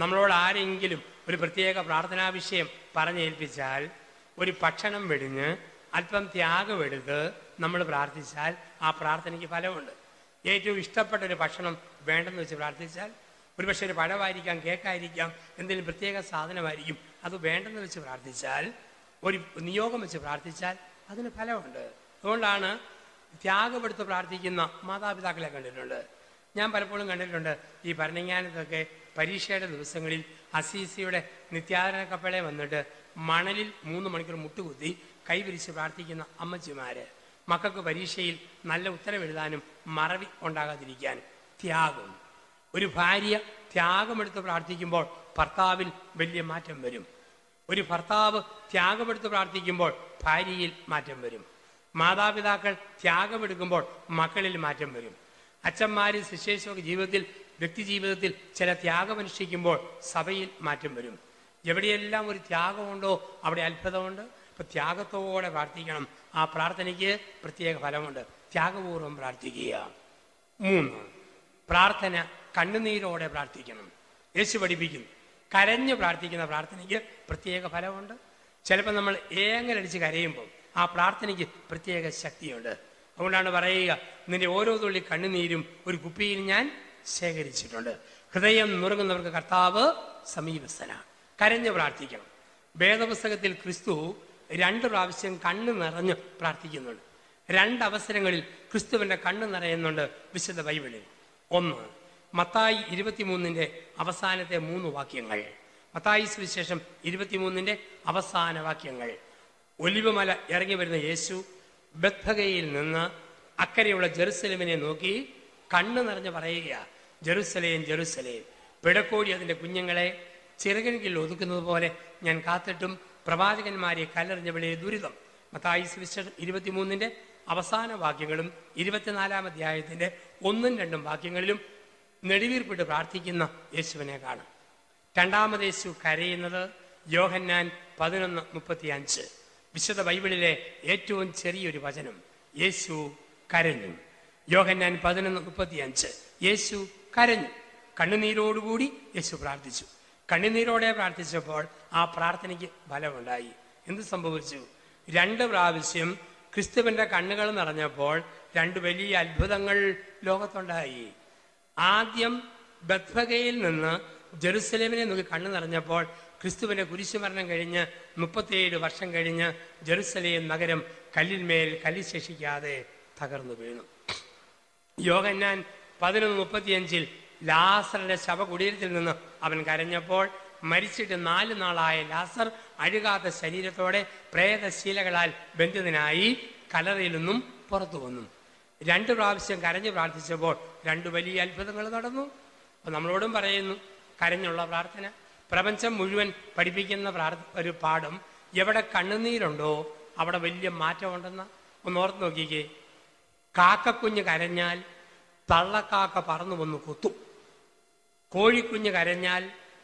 നമ്മളോട് ആരെങ്കിലും ഒരു പ്രത്യേക പ്രാർത്ഥനാ വിഷയം പറഞ്ഞേൽപ്പിച്ചാൽ, ഒരു ഭക്ഷണം വെടിഞ്ഞ് അല്പം ത്യാഗമെടുത്ത് നമ്മൾ പ്രാർത്ഥിച്ചാൽ ആ പ്രാർത്ഥനയ്ക്ക് ഫലമുണ്ട്. ഏറ്റവും ഇഷ്ടപ്പെട്ട ഒരു ഭക്ഷണം വേണ്ടെന്ന് വെച്ച് പ്രാർത്ഥിച്ചാൽ, ഒരുപക്ഷെ ഒരു പഴമായിരിക്കാം, കേക്കായിരിക്കാം, എന്തെങ്കിലും പ്രത്യേക സാധനമായിരിക്കും, അത് വേണ്ടെന്ന് വെച്ച് പ്രാർത്ഥിച്ചാൽ, ഒരു നിയോഗം വെച്ച് പ്രാർത്ഥിച്ചാൽ അതിന് ഫലമുണ്ട്. അതുകൊണ്ടാണ് ത്യാഗപ്പെടുത്ത് പ്രാർത്ഥിക്കുന്ന മാതാപിതാക്കളെ കണ്ടിട്ടുണ്ട്. ഞാൻ പലപ്പോഴും കണ്ടിട്ടുണ്ട് ഈ ഭരണങ്ങാനത്തൊക്കെ പരീക്ഷയുടെ ദിവസങ്ങളിൽ അസീസിയുടെ നിത്യാരാധന കപ്പേളെ വന്നിട്ട് മണലിൽ മൂന്ന് മണിക്കൂർ മുട്ടുകുത്തി കൈവിരിച്ച് പ്രാർത്ഥിക്കുന്ന അമ്മച്ചിമാര്, മക്കൾക്ക് പരീക്ഷയിൽ നല്ല ഉത്തരവെഴുതാനും മറവി ഉണ്ടാകാതിരിക്കാൻ. ത്യാഗം. ഒരു ഭാര്യ ത്യാഗമെടുത്ത് പ്രാർത്ഥിക്കുമ്പോൾ ഭർത്താവിൽ വലിയ മാറ്റം വരും. ഒരു ഭർത്താവ് ത്യാഗമെടുത്ത് പ്രാർത്ഥിക്കുമ്പോൾ ഭാര്യയിൽ മാറ്റം വരും. മാതാപിതാക്കൾ ത്യാഗമെടുക്കുമ്പോൾ മക്കളിൽ മാറ്റം വരും. അച്ഛന്മാരും ശിഷ്യന്മാരും ജീവിതത്തിൽ, വ്യക്തി ജീവിതത്തിൽ ചില ത്യാഗമനുഷ്ഠിക്കുമ്പോൾ സഭയിൽ മാറ്റം വരും. എവിടെയെല്ലാം ഒരു ത്യാഗമുണ്ടോ അവിടെ അത്ഭുതമുണ്ട്. അപ്പം ത്യാഗത്തോടെ പ്രാർത്ഥിക്കണം. ആ പ്രാർത്ഥനയ്ക്ക് പ്രത്യേക ഫലമുണ്ട്. ത്യാഗപൂർവ്വം പ്രാർത്ഥിക്കുക. മൂന്ന്, പ്രാർത്ഥന കണ്ണുനീരോടെ പ്രാർത്ഥിക്കണം. യേശു പഠിപ്പിക്കുന്നു, കരഞ്ഞ് പ്രാർത്ഥിക്കുന്ന പ്രാർത്ഥനയ്ക്ക് പ്രത്യേക ഫലമുണ്ട്. ചിലപ്പോൾ നമ്മൾ ഏങ്ങലടിച്ച് കരയുമ്പോൾ ആ പ്രാർത്ഥനയ്ക്ക് പ്രത്യേക ശക്തിയുണ്ട്. അതുകൊണ്ടാണ് പറയുക, നിന്റെ ഓരോ തുള്ളി കണ്ണുനീരും ഒരു കുപ്പിയിൽ ഞാൻ ശേഖരിച്ചിട്ടുണ്ട്. ഹൃദയം നുറുങ്ങുന്നവർക്ക് കർത്താവ് സമീപസ്ഥനാണ്. കരഞ്ഞ് പ്രാർത്ഥിക്കണം. വേദപുസ്തകത്തിൽ ക്രിസ്തു രണ്ട് പ്രാവശ്യം കണ്ണ് നിറഞ്ഞ് പ്രാർത്ഥിക്കുന്നുണ്ട്. രണ്ടവസരങ്ങളിൽ ക്രിസ്തുവിൻ്റെ കണ്ണ് നിറയുന്നുണ്ട് വിശുദ്ധ ബൈബിളിൽ. ഒന്ന്, മത്തായി ഇരുപത്തിമൂന്നിൻ്റെ അവസാനത്തെ മൂന്ന് വാക്യങ്ങൾ. മത്തായി സുവിശേഷം ഇരുപത്തിമൂന്നിൻ്റെ അവസാന വാക്യങ്ങൾ. ഒലിവുമല ഇറങ്ങി വരുന്ന യേശു ബെത്ഫഗയിൽ നിന്ന് അക്കരെയുള്ള ജെറുസലേമിനെ നോക്കി കണ്ണ് നിറഞ്ഞ് പറയുകയാണ്, ജെറുസലേം ജെറുസലേം, പിടക്കോടി അതിൻ്റെ കുഞ്ഞുങ്ങളെ ചിറകിൻ കീഴിൽ ഒതുക്കുന്നത് പോലെ ഞാൻ കാത്തിട്ടും പ്രവാചകന്മാരെ കല്ലെറിഞ്ഞ വിളിയെ ദുരിതം. മത്തായി സുവിശേഷം ഇരുപത്തിമൂന്നിൻ്റെ അവസാന വാക്യങ്ങളും ഇരുപത്തിനാലാം അധ്യായത്തിൻ്റെ ഒന്നും രണ്ടും വാക്യങ്ങളിലും നെടുവീർപ്പിട്ട് പ്രാർത്ഥിക്കുന്ന യേശുവിനെ കാണാം. രണ്ടാമത് യേശു കരയുന്നത് യോഹന്നാൻ പതിനൊന്ന് മുപ്പത്തി അഞ്ച്, വിശുദ്ധ ബൈബിളിലെ ഏറ്റവും ചെറിയൊരു വചനം. യേശു കരഞ്ഞു. യോഹന്നാൻ പതിനൊന്ന് മുപ്പത്തി അഞ്ച്, യേശു കരഞ്ഞു. കണ്ണുനീരോടുകൂടി യേശു പ്രാർത്ഥിച്ചു. കണ്ണുനീരോടെ പ്രാർത്ഥിച്ചപ്പോൾ ആ പ്രാർത്ഥനയ്ക്ക് ഫലമുണ്ടായി. എന്ത് സംഭവിച്ചു? രണ്ട് പ്രാവശ്യം ക്രിസ്തുവിൻ്റെ കണ്ണുകൾ നിറഞ്ഞപ്പോൾ രണ്ട് വലിയ അത്ഭുതങ്ങൾ ലോകത്തുണ്ടായി. ആദ്യം ബെത്ഫഗയിൽ നിന്ന് ജെറുസലേമിനെ നോക്കി കണ്ണു നിറഞ്ഞപ്പോൾ ക്രിസ്തുവിൻ്റെ കുരിശുമരണം കഴിഞ്ഞ് മുപ്പത്തിയേഴ് വർഷം കഴിഞ്ഞ് ജെറുസലേം നഗരം കല്ലിന്മേൽ കല്ല് ശേഷിക്കാതെ തകർന്നു വീണു. യോഹന്നാൻ പതിനൊന്ന് മുപ്പത്തിയഞ്ചിൽ ലാസറിൻ്റെ ശവകുടീരത്തിൽ നിന്ന് അവൻ കരഞ്ഞപ്പോൾ മരിച്ചിട്ട് നാല് നാളായ ലാസർ അഴുകാത്ത ശരീരത്തോടെ പ്രേതശീലകളാൽ ബന്ധിതനായി കല്ലറയിൽ നിന്നും പുറത്തു വന്നു. രണ്ട് പ്രാവശ്യം കരഞ്ഞ് പ്രാർത്ഥിച്ചപ്പോൾ രണ്ട് വലിയ അത്ഭുതങ്ങൾ നടന്നു. അപ്പം നമ്മളോടും പറയുന്നു, കരഞ്ഞുള്ള പ്രാർത്ഥന. പ്രപഞ്ചം മുഴുവൻ പഠിപ്പിക്കുന്ന പ്രാർത്ഥ ഒരു പാഠം, എവിടെ കണ്ണുനീരുണ്ടോ അവിടെ വലിയ മാറ്റമുണ്ടെന്ന് ഒന്ന് ഓർത്ത് നോക്കിക്കേ. കാക്കക്കുഞ്ഞ് കരഞ്ഞാൽ തള്ളക്കാക്ക പറന്നു വന്ന് കൊത്തും. കോഴിക്കുഞ്ഞ് കരഞ്ഞാൽ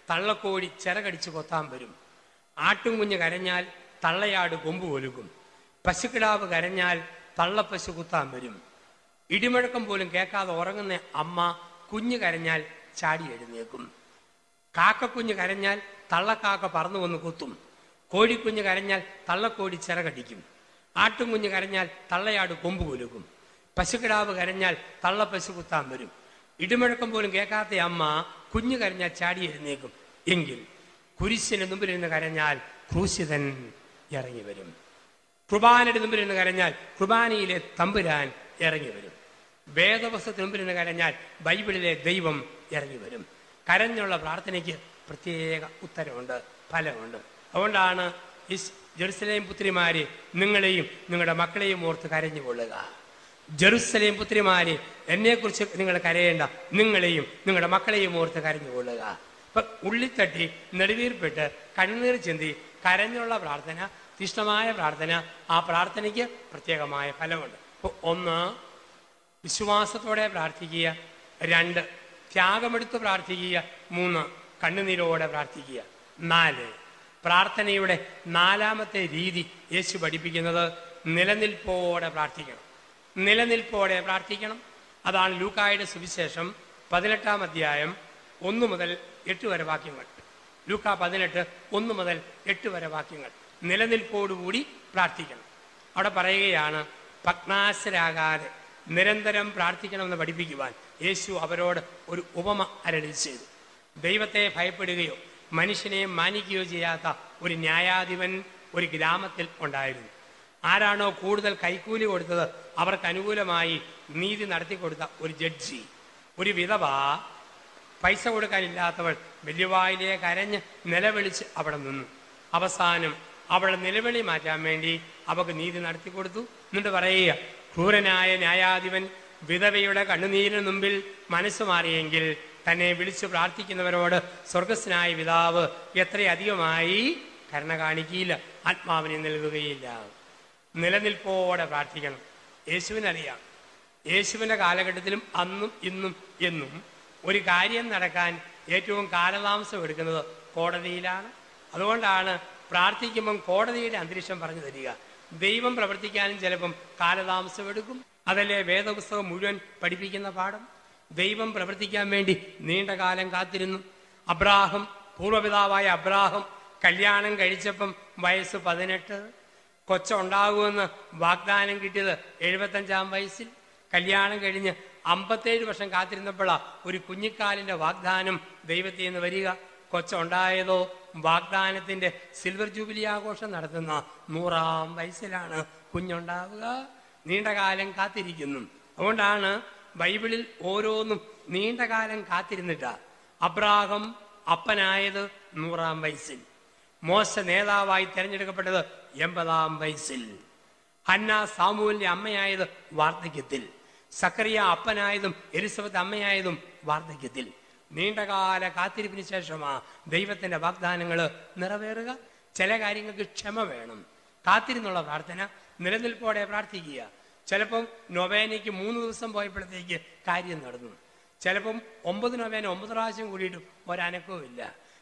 തള്ളക്കോഴി ചിറകടിച്ച് കൊത്താൻ വരും. ആട്ടുംകുഞ്ഞ് കരഞ്ഞാൽ തള്ളയാട് കൊമ്പ് കൊലുക്കും. പശുക്കിടാവ് കരഞ്ഞാൽ തള്ളപ്പശു കുത്താൻ വരും. ഇടിമുഴക്കം പോലും കേൾക്കാതെ ഉറങ്ങുന്ന അമ്മ കുഞ്ഞ് കരഞ്ഞാൽ ചാടി എഴുന്നേക്കും. കാക്കക്കുഞ്ഞ് കരഞ്ഞാൽ തള്ളക്കാക്ക പറന്നു വന്ന് കൊത്തും. കോഴിക്കുഞ്ഞ് കരഞ്ഞാൽ തള്ളക്കോഴി ചിറകടിക്കും. ആട്ടുംകുഞ്ഞ് കരഞ്ഞാൽ തള്ളയാട് കൊമ്പ് കൊലുക്കും. പശുക്കിടാവ് കരഞ്ഞാൽ തള്ളപ്പശു കുത്താൻ വരും. ഇടിമുഴക്കം പോലും കേൾക്കാത്ത അമ്മ കുഞ്ഞ് കരഞ്ഞാൽ ചാടി എഴുന്നേക്കും. എങ്കിൽ കുരിശിന് മുമ്പിലിരുന്ന് കരഞ്ഞാൽ ക്രൂശിതൻ ഇറങ്ങി വരും. കുർബാനയുടെ മുമ്പിലിരുന്ന് കരഞ്ഞാൽ കുർബാനയിലെ തമ്പുരാൻ ഇറങ്ങി വരും. വേദപുസ്തകത്തിന് മുമ്പിലിരുന്ന് കരഞ്ഞാൽ ബൈബിളിലെ ദൈവം ഇറങ്ങി വരും. കരഞ്ഞുള്ള പ്രാർത്ഥനയ്ക്ക് പ്രത്യേക ഉത്തരവുണ്ട്, ഫലമുണ്ട്. അതുകൊണ്ടാണ് ഈ ജെറുസലേം പുത്രിമാരെ, നിങ്ങളെയും നിങ്ങളുടെ മക്കളെയും ഓർത്ത് കരഞ്ഞുകൊള്ളുക. ജെറുസലേം പുത്രിമാരെ, എന്നെക്കുറിച്ച് നിങ്ങൾ കരയേണ്ട, നിങ്ങളെയും നിങ്ങളുടെ മക്കളെയും ഓർത്ത് കരഞ്ഞുകൊള്ളുക. ഇപ്പം ഉള്ളിത്തട്ടി നെടുവീർപ്പിട്ട് കണ്ണുനീർ ചിന്തി കരഞ്ഞുള്ള പ്രാർത്ഥന, തീഷ്ണമായ പ്രാർത്ഥന, ആ പ്രാർത്ഥനയ്ക്ക് പ്രത്യേകമായ ഫലമുണ്ട്. അപ്പോൾ ഒന്ന്, വിശ്വാസത്തോടെ പ്രാർത്ഥിക്കുക. രണ്ട്, ത്യാഗമെടുത്ത് പ്രാർത്ഥിക്കുക. മൂന്ന്, കണ്ണുനീരോടെ പ്രാർത്ഥിക്കുക. നാല്, പ്രാർത്ഥനയുടെ നാലാമത്തെ രീതി യേശു പഠിപ്പിക്കുന്നത് നിലനിൽപ്പോടെ പ്രാർത്ഥിക്കണം. നിലനിൽപ്പോടെ പ്രാർത്ഥിക്കണം. അതാണ് ലൂക്കായുടെ സുവിശേഷം പതിനെട്ടാം അധ്യായം ഒന്ന് മുതൽ എട്ട് വരെ വാക്യങ്ങൾ. ലൂക്കാ പതിനെട്ട് ഒന്ന് മുതൽ എട്ട് വരെ വാക്യങ്ങൾ. നിലനിൽപ്പോടുകൂടി പ്രാർത്ഥിക്കണം. അവിടെ പറയുകയാണ്, ഭഗ്നാശരാകാതെ നിരന്തരം പ്രാർത്ഥിക്കണമെന്ന് പഠിപ്പിക്കുവാൻ യേശു അവരോട് ഒരു ഉപമ അരളി ചെയ്തു. ദൈവത്തെ ഭയപ്പെടുകയോ മനുഷ്യനെ മാനിക്കുകയോ ചെയ്യാത്ത ഒരു ന്യായാധിപൻ ഒരു ഗ്രാമത്തിൽ ഉണ്ടായിരുന്നു. ആരാണോ കൂടുതൽ കൈക്കൂലി കൊടുത്തത് അവർക്ക് അനുകൂലമായി നീതി നടത്തിക്കൊടുത്ത ഒരു ജഡ്ജി. ഒരു വിധവ, പൈസ കൊടുക്കാനില്ലാത്തവൾ വെല്ലുവായിലെ കരഞ്ഞ് നിലവിളിച്ച് അവിടെ നിന്നു. അവസാനം അവളുടെ നിലവിളി മാറ്റാൻ വേണ്ടി അവൾക്ക് നീതി നടത്തിക്കൊടുത്തു. എന്നിട്ട് പറയുക, ക്രൂരനായ ന്യായാധിപൻ വിധവയുടെ കണ്ണുനീരിന് മുമ്പിൽ മനസ്സ് മാറിയെങ്കിൽ തന്നെ വിളിച്ചു പ്രാർത്ഥിക്കുന്നവരോട് സ്വർഗസ്നായ പിതാവ് എത്രയധികമായി കരുണ കാണിക്കില്ല, ആത്മാവിനെ നൽകുകയില്ല. നിലനിൽപ്പോടെ പ്രാർത്ഥിക്കണം. യേശുവിനറിയാം, യേശുവിൻ്റെ കാലഘട്ടത്തിലും അന്നും ഇന്നും എന്നും ഒരു കാര്യം നടക്കാൻ ഏറ്റവും കാലതാമസം എടുക്കുന്നത് കോടതിയിലാണ്. അതുകൊണ്ടാണ് പ്രാർത്ഥിക്കുമ്പം കോടതിയുടെ അന്തരീക്ഷം പറഞ്ഞു തരിക. ദൈവം പ്രവർത്തിക്കാനും ചിലപ്പം കാലതാമസം എടുക്കും. അതല്ലേ വേദപുസ്തകം മുഴുവൻ പഠിപ്പിക്കുന്ന പാഠം? ദൈവം പ്രവർത്തിക്കാൻ വേണ്ടി നീണ്ടകാലം കാത്തിരുന്നു. അബ്രാഹം, പൂർവ്വപിതാവായ അബ്രാഹം കല്യാണം കഴിച്ചപ്പം വയസ്സ് പതിനെട്ട്. കൊച്ചുണ്ടാകുമെന്ന് വാഗ്ദാനം കിട്ടിയത് എഴുപത്തഞ്ചാം വയസ്സിൽ. കല്യാണം കഴിഞ്ഞ് അമ്പത്തേഴ് വർഷം കാത്തിരുന്നപ്പോഴാണ് ഒരു കുഞ്ഞിക്കാലിൻ്റെ വാഗ്ദാനം ദൈവത്തിൽ നിന്ന് വരിക. കൊച്ചുണ്ടായതോ വാഗ്ദാനത്തിൻ്റെ സിൽവർ ജൂബിലി ആഘോഷം നടത്തുന്ന നൂറാം വയസ്സിലാണ് കുഞ്ഞുണ്ടാവുക. നീണ്ടകാലം കാത്തിരിക്കുന്നു. അതുകൊണ്ടാണ് ബൈബിളിൽ ഓരോന്നും നീണ്ടകാലം കാത്തിരുന്നിട്ടാ. അബ്രാഹം അപ്പനായത് നൂറാം വയസ്സിൽ. മോശ നേതാവായി തിരഞ്ഞെടുക്കപ്പെട്ടത് എൺപതാം വയസ്സിൽ. ഹന്ന സാമുവേലിന്റെ അമ്മയായത് വാർദ്ധക്യത്തിൽ. സക്കറിയ അപ്പനായതും എലിസബത്ത് അമ്മയായതും വാർദ്ധക്യത്തിൽ. നീണ്ടകാല കാത്തിരിപ്പിന് ശേഷമാ ദൈവത്തിന്റെ വാഗ്ദാനങ്ങൾ നിറവേറുക. ചില കാര്യങ്ങൾക്ക് ക്ഷമ വേണം. കാത്തിരുന്നുള്ള പ്രാർത്ഥന, നിലനിൽപ്പോടെ പ്രാർത്ഥിക്കുക. ചിലപ്പം നൊവേനയ്ക്ക് മൂന്ന് ദിവസം പോയപ്പോഴത്തേക്ക് കാര്യം നടന്നു. ചിലപ്പം ഒമ്പത് നൊവേന ഒമ്പത് പ്രാവശ്യം കൂടിയിട്ടും ഒരനക്കവും ഇല്ല.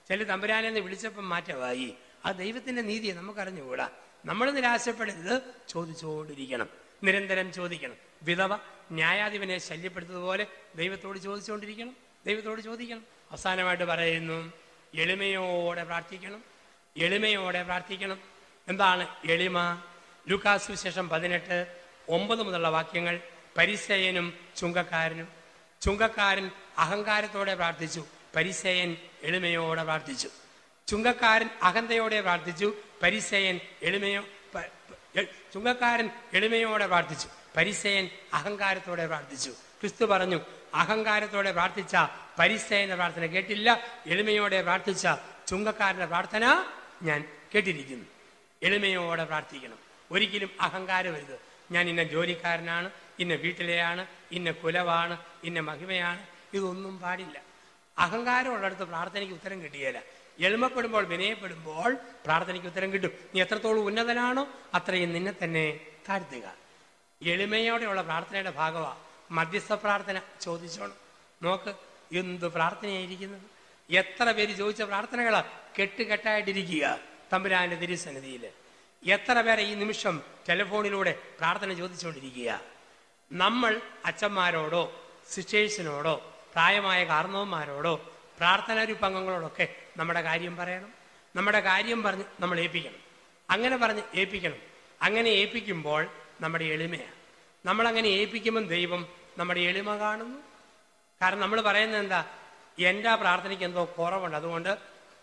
ചില തമ്പുരാനെന്ന് വിളിച്ചപ്പം മാറ്റമായി. ആ ദൈവത്തിന്റെ നീതിയെ നമുക്കറിഞ്ഞുകൂടാ. നമ്മൾ നിരാശപ്പെടരുത്, ചോദിച്ചുകൊണ്ടിരിക്കണം, നിരന്തരം ചോദിക്കണം. വിധവ ന്യായാധിപനെ ശല്യപ്പെടുത്തതുപോലെ ദൈവത്തോട് ചോദിച്ചുകൊണ്ടിരിക്കണം, ദൈവത്തോട് ചോദിക്കണം. അവസാനമായിട്ട് പറയുന്നു, എളിമയോടെ പ്രാർത്ഥിക്കണം, എളിമയോടെ പ്രാർത്ഥിക്കണം. എന്താണ് എളിമ? ലൂക്കാസ് സുവിശേഷം പതിനെട്ട് ഒമ്പത് മുതലുള്ള വാക്യങ്ങൾ. പരിസേയനും ചുങ്കക്കാരനും. ചുങ്കക്കാരൻ അഹങ്കാരത്തോടെ പ്രാർത്ഥിച്ചു, പരിസേയൻ എളിമയോടെ പ്രാർത്ഥിച്ചു. ചുങ്കക്കാരൻ അഹന്തയോടെ പ്രാർത്ഥിച്ചു, പരിസേയൻ എളിമയോ ചുങ്കക്കാരൻ എളിമയോടെ പ്രാർത്ഥിച്ചു, പരിസേയൻ അഹങ്കാരത്തോടെ പ്രാർത്ഥിച്ചു. ക്രിസ്തു പറഞ്ഞു, അഹങ്കാരത്തോടെ പ്രാർത്ഥിച്ച പരിസേയന്റെ പ്രാർത്ഥന കേട്ടില്ല, എളിമയോടെ പ്രാർത്ഥിച്ച ചുങ്കക്കാരന്റെ പ്രാർത്ഥന ഞാൻ കേട്ടിരിക്കുന്നു. എളിമയോടെ പ്രാർത്ഥിക്കണം. ഒരിക്കലും അഹങ്കാരം വരുത്. ഞാൻ ഇന്ന ജോലിക്കാരനാണ്, ഇന്ന വീട്ടിലെയാണ്, ഇന്ന കുലവാണ്, ഇന്ന മഹിമയാണ്, ഇതൊന്നും പാടില്ല. അഹങ്കാരം ഉള്ളിടത്ത് പ്രാർത്ഥനയ്ക്ക് ഉത്തരം കിട്ടിയേല. എളിമപ്പെടുമ്പോൾ, വിനയപ്പെടുമ്പോൾ പ്രാർത്ഥനയ്ക്ക് ഉത്തരം കിട്ടും. നീ എത്രത്തോളം ഉന്നതനാണോ അത്രയും നിന്നെ തന്നെ താഴ്ത്തുക. എളിമയോടെയുള്ള പ്രാർത്ഥനയുടെ ഭാഗമാണ് മധ്യസ്ഥ പ്രാർത്ഥന. ചോദിച്ചോണം. നോക്ക് എന്ത് പ്രാർത്ഥനയായിരിക്കുന്നത്. എത്ര പേര് ചോദിച്ച പ്രാർത്ഥനകളാ കെട്ടുകെട്ടായിട്ടിരിക്കുക തമ്പുരാന്റെ തിരുസന്നിധിയിൽ. എത്ര പേരെ ഈ നിമിഷം ടെലിഫോണിലൂടെ പ്രാർത്ഥന ചോദിച്ചുകൊണ്ടിരിക്കുക. നമ്മൾ അച്ഛന്മാരോടോ സിസ്റ്റേഴ്സിനോടോ പ്രായമായ കാരണവന്മാരോടോ പ്രാർത്ഥനാരൂപങ്ങളോടൊക്കെ നമ്മുടെ കാര്യം പറയണം. നമ്മുടെ കാര്യം പറഞ്ഞ് നമ്മൾ ഏൽപ്പിക്കണം. അങ്ങനെ പറഞ്ഞ് ഏൽപ്പിക്കണം. അങ്ങനെ ഏൽപ്പിക്കുമ്പോൾ നമ്മുടെ എളിമയാണ്. നമ്മളങ്ങനെ ഏൽപ്പിക്കുമ്പം ദൈവം നമ്മുടെ എളിമ കാണുന്നു. കാരണം നമ്മൾ പറയുന്നത് എന്താ? എൻ്റെ ആ പ്രാർത്ഥനയ്ക്ക് എന്തോ കുറവുണ്ട്, അതുകൊണ്ട്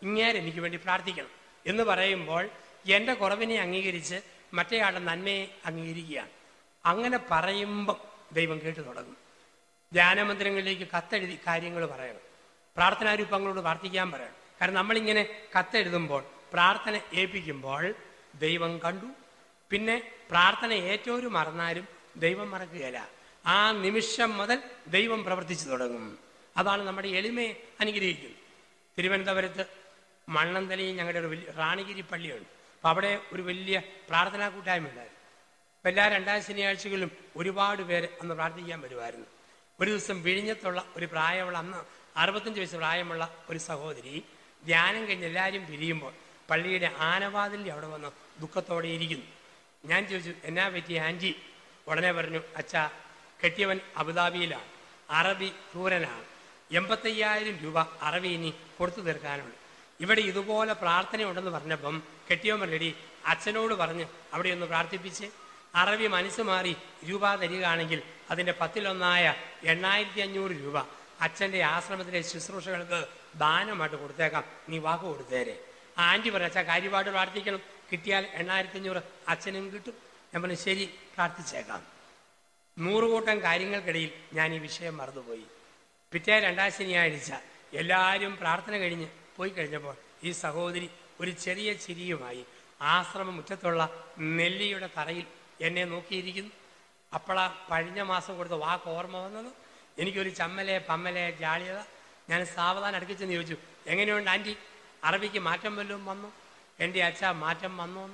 ഇങ്ങേരെ എനിക്ക് വേണ്ടി പ്രാർത്ഥിക്കണം എന്ന് പറയുമ്പോൾ എൻ്റെ കുറവിനെ അംഗീകരിച്ച് മറ്റേയാളുടെ നന്മയെ അംഗീകരിക്കുകയാണ്. അങ്ങനെ പറയുമ്പം ദൈവം കേട്ടു തുടങ്ങും. ധ്യാനമന്ദിരങ്ങളിലേക്ക് കത്തെഴുതി കാര്യങ്ങൾ പറയണം. പ്രാർത്ഥനാരൂപങ്ങളോട് പ്രാർത്ഥിക്കാൻ പറയണം. കാരണം നമ്മളിങ്ങനെ കത്തെഴുതുമ്പോൾ, പ്രാർത്ഥന ഏൽപ്പിക്കുമ്പോൾ ദൈവം കണ്ടു. പിന്നെ പ്രാർത്ഥന ഏറ്റവര് മറന്നാലും ദൈവം മറക്കുകയില്ല. ആ നിമിഷം മുതൽ ദൈവം പ്രവർത്തിച്ചു തുടങ്ങും. അതാണ് നമ്മുടെ എളിമയെ അനുഗ്രഹിക്കുന്നത്. തിരുവനന്തപുരത്ത് മണ്ണന്തലയിൽ ഞങ്ങളുടെ ഒരു വലിയ റാണിഗിരി പള്ളിയുണ്ട്. അപ്പം അവിടെ ഒരു വലിയ പ്രാർത്ഥനാ കൂട്ടായ്മ ഉണ്ടായിരുന്നു. അപ്പം എല്ലാ രണ്ടാം ശനിയാഴ്ചകളിലും ഒരുപാട് പേര് അന്ന് പ്രാർത്ഥിക്കാൻ വരുമായിരുന്നു. ഒരു ദിവസം വിഴിഞ്ഞത്തുള്ള ഒരു പ്രായമുള്ള, അന്ന് അറുപത്തഞ്ച് വയസ്സ് പ്രായമുള്ള ഒരു സഹോദരി ധ്യാനം കഴിഞ്ഞ് എല്ലാവരും പിരിയുമ്പോൾ പള്ളിയുടെ ആനവാതിലിൽ അവിടെ വന്ന് ദുഃഖത്തോടെ ഇരിക്കുന്നു. ഞാൻ ചോദിച്ചു, എന്നാ പറ്റി ആൻറ്റി? ഉടനെ പറഞ്ഞു, അച്ഛാ, കെട്ടിയവൻ അബുദാബിയിലാണ്, അറബി ക്രൂരനാണ്, എൺപത്തയ്യായിരം രൂപ അറബി ഇനി കൊടുത്തു തീർക്കാനുണ്ട്, ഇവിടെ ഇതുപോലെ പ്രാർത്ഥനയുണ്ടെന്ന് പറഞ്ഞപ്പം കെട്ടിയോൻ റെഡി അച്ഛനോട് പറഞ്ഞ് അവിടെയൊന്ന് പ്രാർത്ഥിപ്പിച്ച് അറബി മനസ്സ് മാറി രൂപ തരികയാണെങ്കിൽ അതിൻ്റെ പത്തിലൊന്നായ എണ്ണായിരത്തി അഞ്ഞൂറ് രൂപ അച്ഛൻ്റെ ആശ്രമത്തിലെ ശുശ്രൂഷകൾക്ക് ദാനമായിട്ട് കൊടുത്തേക്കാം, നീ വാക്ക് കൊടുത്തേരെ. ആ ആൻറ്റി പറഞ്ഞു, അച്ഛാ കാര്യമായിട്ട് പ്രാർത്ഥിക്കണം, കിട്ടിയാൽ എണ്ണായിരത്തി അഞ്ഞൂറ് അച്ഛനും കിട്ടും. ഞാൻ പറഞ്ഞു ശരി, പ്രാർത്ഥിച്ചേക്കാം. നൂറുകൂട്ടം കാര്യങ്ങൾക്കിടയിൽ ഞാൻ ഈ വിഷയം മറന്നുപോയി. പിറ്റേ രണ്ടാം ശനിയാഴ്ച എല്ലാവരും പ്രാർത്ഥന കഴിഞ്ഞ് പോയി കഴിഞ്ഞപ്പോൾ ഈ സഹോദരി ഒരു ചെറിയ ചിരിയുമായി ആശ്രമ മുറ്റത്തുള്ള നെല്ലിയുടെ തറയിൽ എന്നെ നോക്കിയിരിക്കുന്നു. അപ്പോഴാ കഴിഞ്ഞ മാസം കൊടുത്ത വാക്ക് ഓർമ്മ വന്നത്. എനിക്കൊരു ചമ്മലെ പമ്മലെ ജാളിയത. ഞാൻ സാവധാനം അടുക്കിച്ചെന്ന് ചോദിച്ചു, എങ്ങനെയുണ്ട് ആൻറ്റി, അറബിക്ക് മാറ്റം വല്ലതും വന്നു? എൻ്റെ അച്ഛ മാറ്റം വന്നു.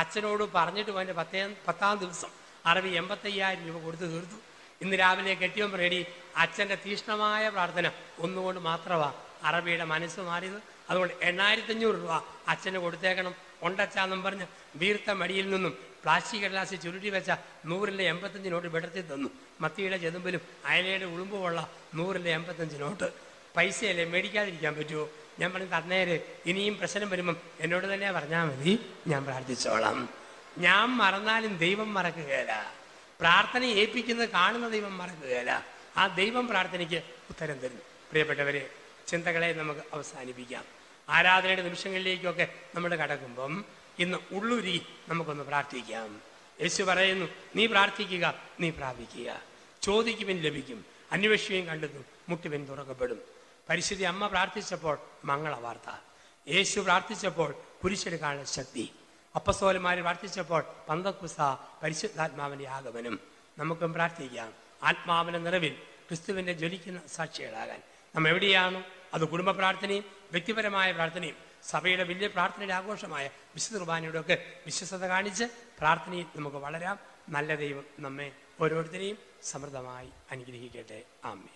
അച്ഛനോട് പറഞ്ഞിട്ട് അതിൻ്റെ പത്തേ പത്താം ദിവസം അറബി എൺപത്തയ്യായിരം രൂപ കൊടുത്തു തീർത്തു. ഇന്ന് രാവിലെ കെട്ടിയോൻ റെഡി അച്ഛൻ്റെ തീഷ്ണമായ പ്രാർത്ഥന ഒന്നുകൊണ്ട് മാത്രമാണ് അറബിയുടെ മനസ്സ് മാറിയത്. അതുകൊണ്ട് എണ്ണായിരത്തി അഞ്ഞൂറ് രൂപ അച്ഛന് കൊടുത്തേക്കണം ഉണ്ടച്ചാന്നും പറഞ്ഞ് വീർത്ത മടിയിൽ നിന്നും പ്ലാസ്റ്റിക് കടലാസിൽ ചുരുട്ടി വെച്ച നൂറിൻ്റെ എൺപത്തഞ്ച് നോട്ട് വിടർത്തി തന്നു. മത്തിയുടെ ചെതുമ്പിലും അയലയുടെ ഉളുമ്പുമുള്ള നൂറിൻ്റെ എൺപത്തഞ്ച് നോട്ട്. പൈസയല്ലേ, മേടിക്കാതിരിക്കാൻ പറ്റുമോ? ഞാൻ പറഞ്ഞു തന്നേര്, ഇനിയും പ്രശ്നം വരുമ്പം എന്നോട് തന്നെ പറഞ്ഞാൽ മതി, ഞാൻ പ്രാർത്ഥിച്ചോളാം. ഞാൻ മറന്നാലും ദൈവം മറക്കുകയില്ല. പ്രാർത്ഥന ഏൽപ്പിക്കുന്നത് കാണുന്ന ദൈവം മറക്കുകയില്ല. ആ ദൈവം പ്രാർത്ഥനയ്ക്ക് ഉത്തരം തരും. പ്രിയപ്പെട്ടവരെ, ചിന്തകളെ നമുക്ക് അവസാനിപ്പിക്കാം. ആരാധനയുടെ നിമിഷങ്ങളിലേക്കൊക്കെ നമ്മൾ കടക്കുമ്പം ഇന്ന് ഉള്ളുരുകി നമുക്കൊന്ന് പ്രാർത്ഥിക്കാം. യേശു പറയുന്നു, നീ പ്രാർത്ഥിക്കുക, നീ പ്രാപിക്കുക. ചോദിക്കുവിൻ ലഭിക്കും, അന്വേഷിക്കുകയും കണ്ടെത്തും, മുട്ടുവിൻ തുറക്കപ്പെടും. പരിശുദ്ധ അമ്മ പ്രാർത്ഥിച്ചപ്പോൾ മംഗള വാർത്ത, യേശു പ്രാർത്ഥിച്ചപ്പോൾ കുരിശെടുക്കാനുള്ള ശക്തി, അപ്പസ്തോലന്മാർ പ്രാർത്ഥിച്ചപ്പോൾ പന്തക്കുസ പരിശുദ്ധാത്മാവിൻ്റെ ആഗമനം. നമുക്കും പ്രാർത്ഥിക്കാം, ആത്മാവിൻ്റെ നിറവിൽ ക്രിസ്തുവിൻ്റെ ജ്വലിക്കുന്ന സാക്ഷികളാകാൻ. നമ്മൾ എവിടെയാണ്? അത് കുടുംബ പ്രാർത്ഥനയും വ്യക്തിപരമായ പ്രാർത്ഥനയും സഭയുടെ വലിയ പ്രാർത്ഥനയുടെ ആഘോഷമായ വിശുദ്ധ കുർബാനയോടൊക്കെ വിശ്വസത കാണിച്ച് പ്രാർത്ഥനയിൽ നമുക്ക് വളരാം. നല്ല ദൈവം നമ്മെ ഓരോരുത്തരെയും സമൃദ്ധമായി അനുഗ്രഹിക്കട്ടെ. ആമേൻ.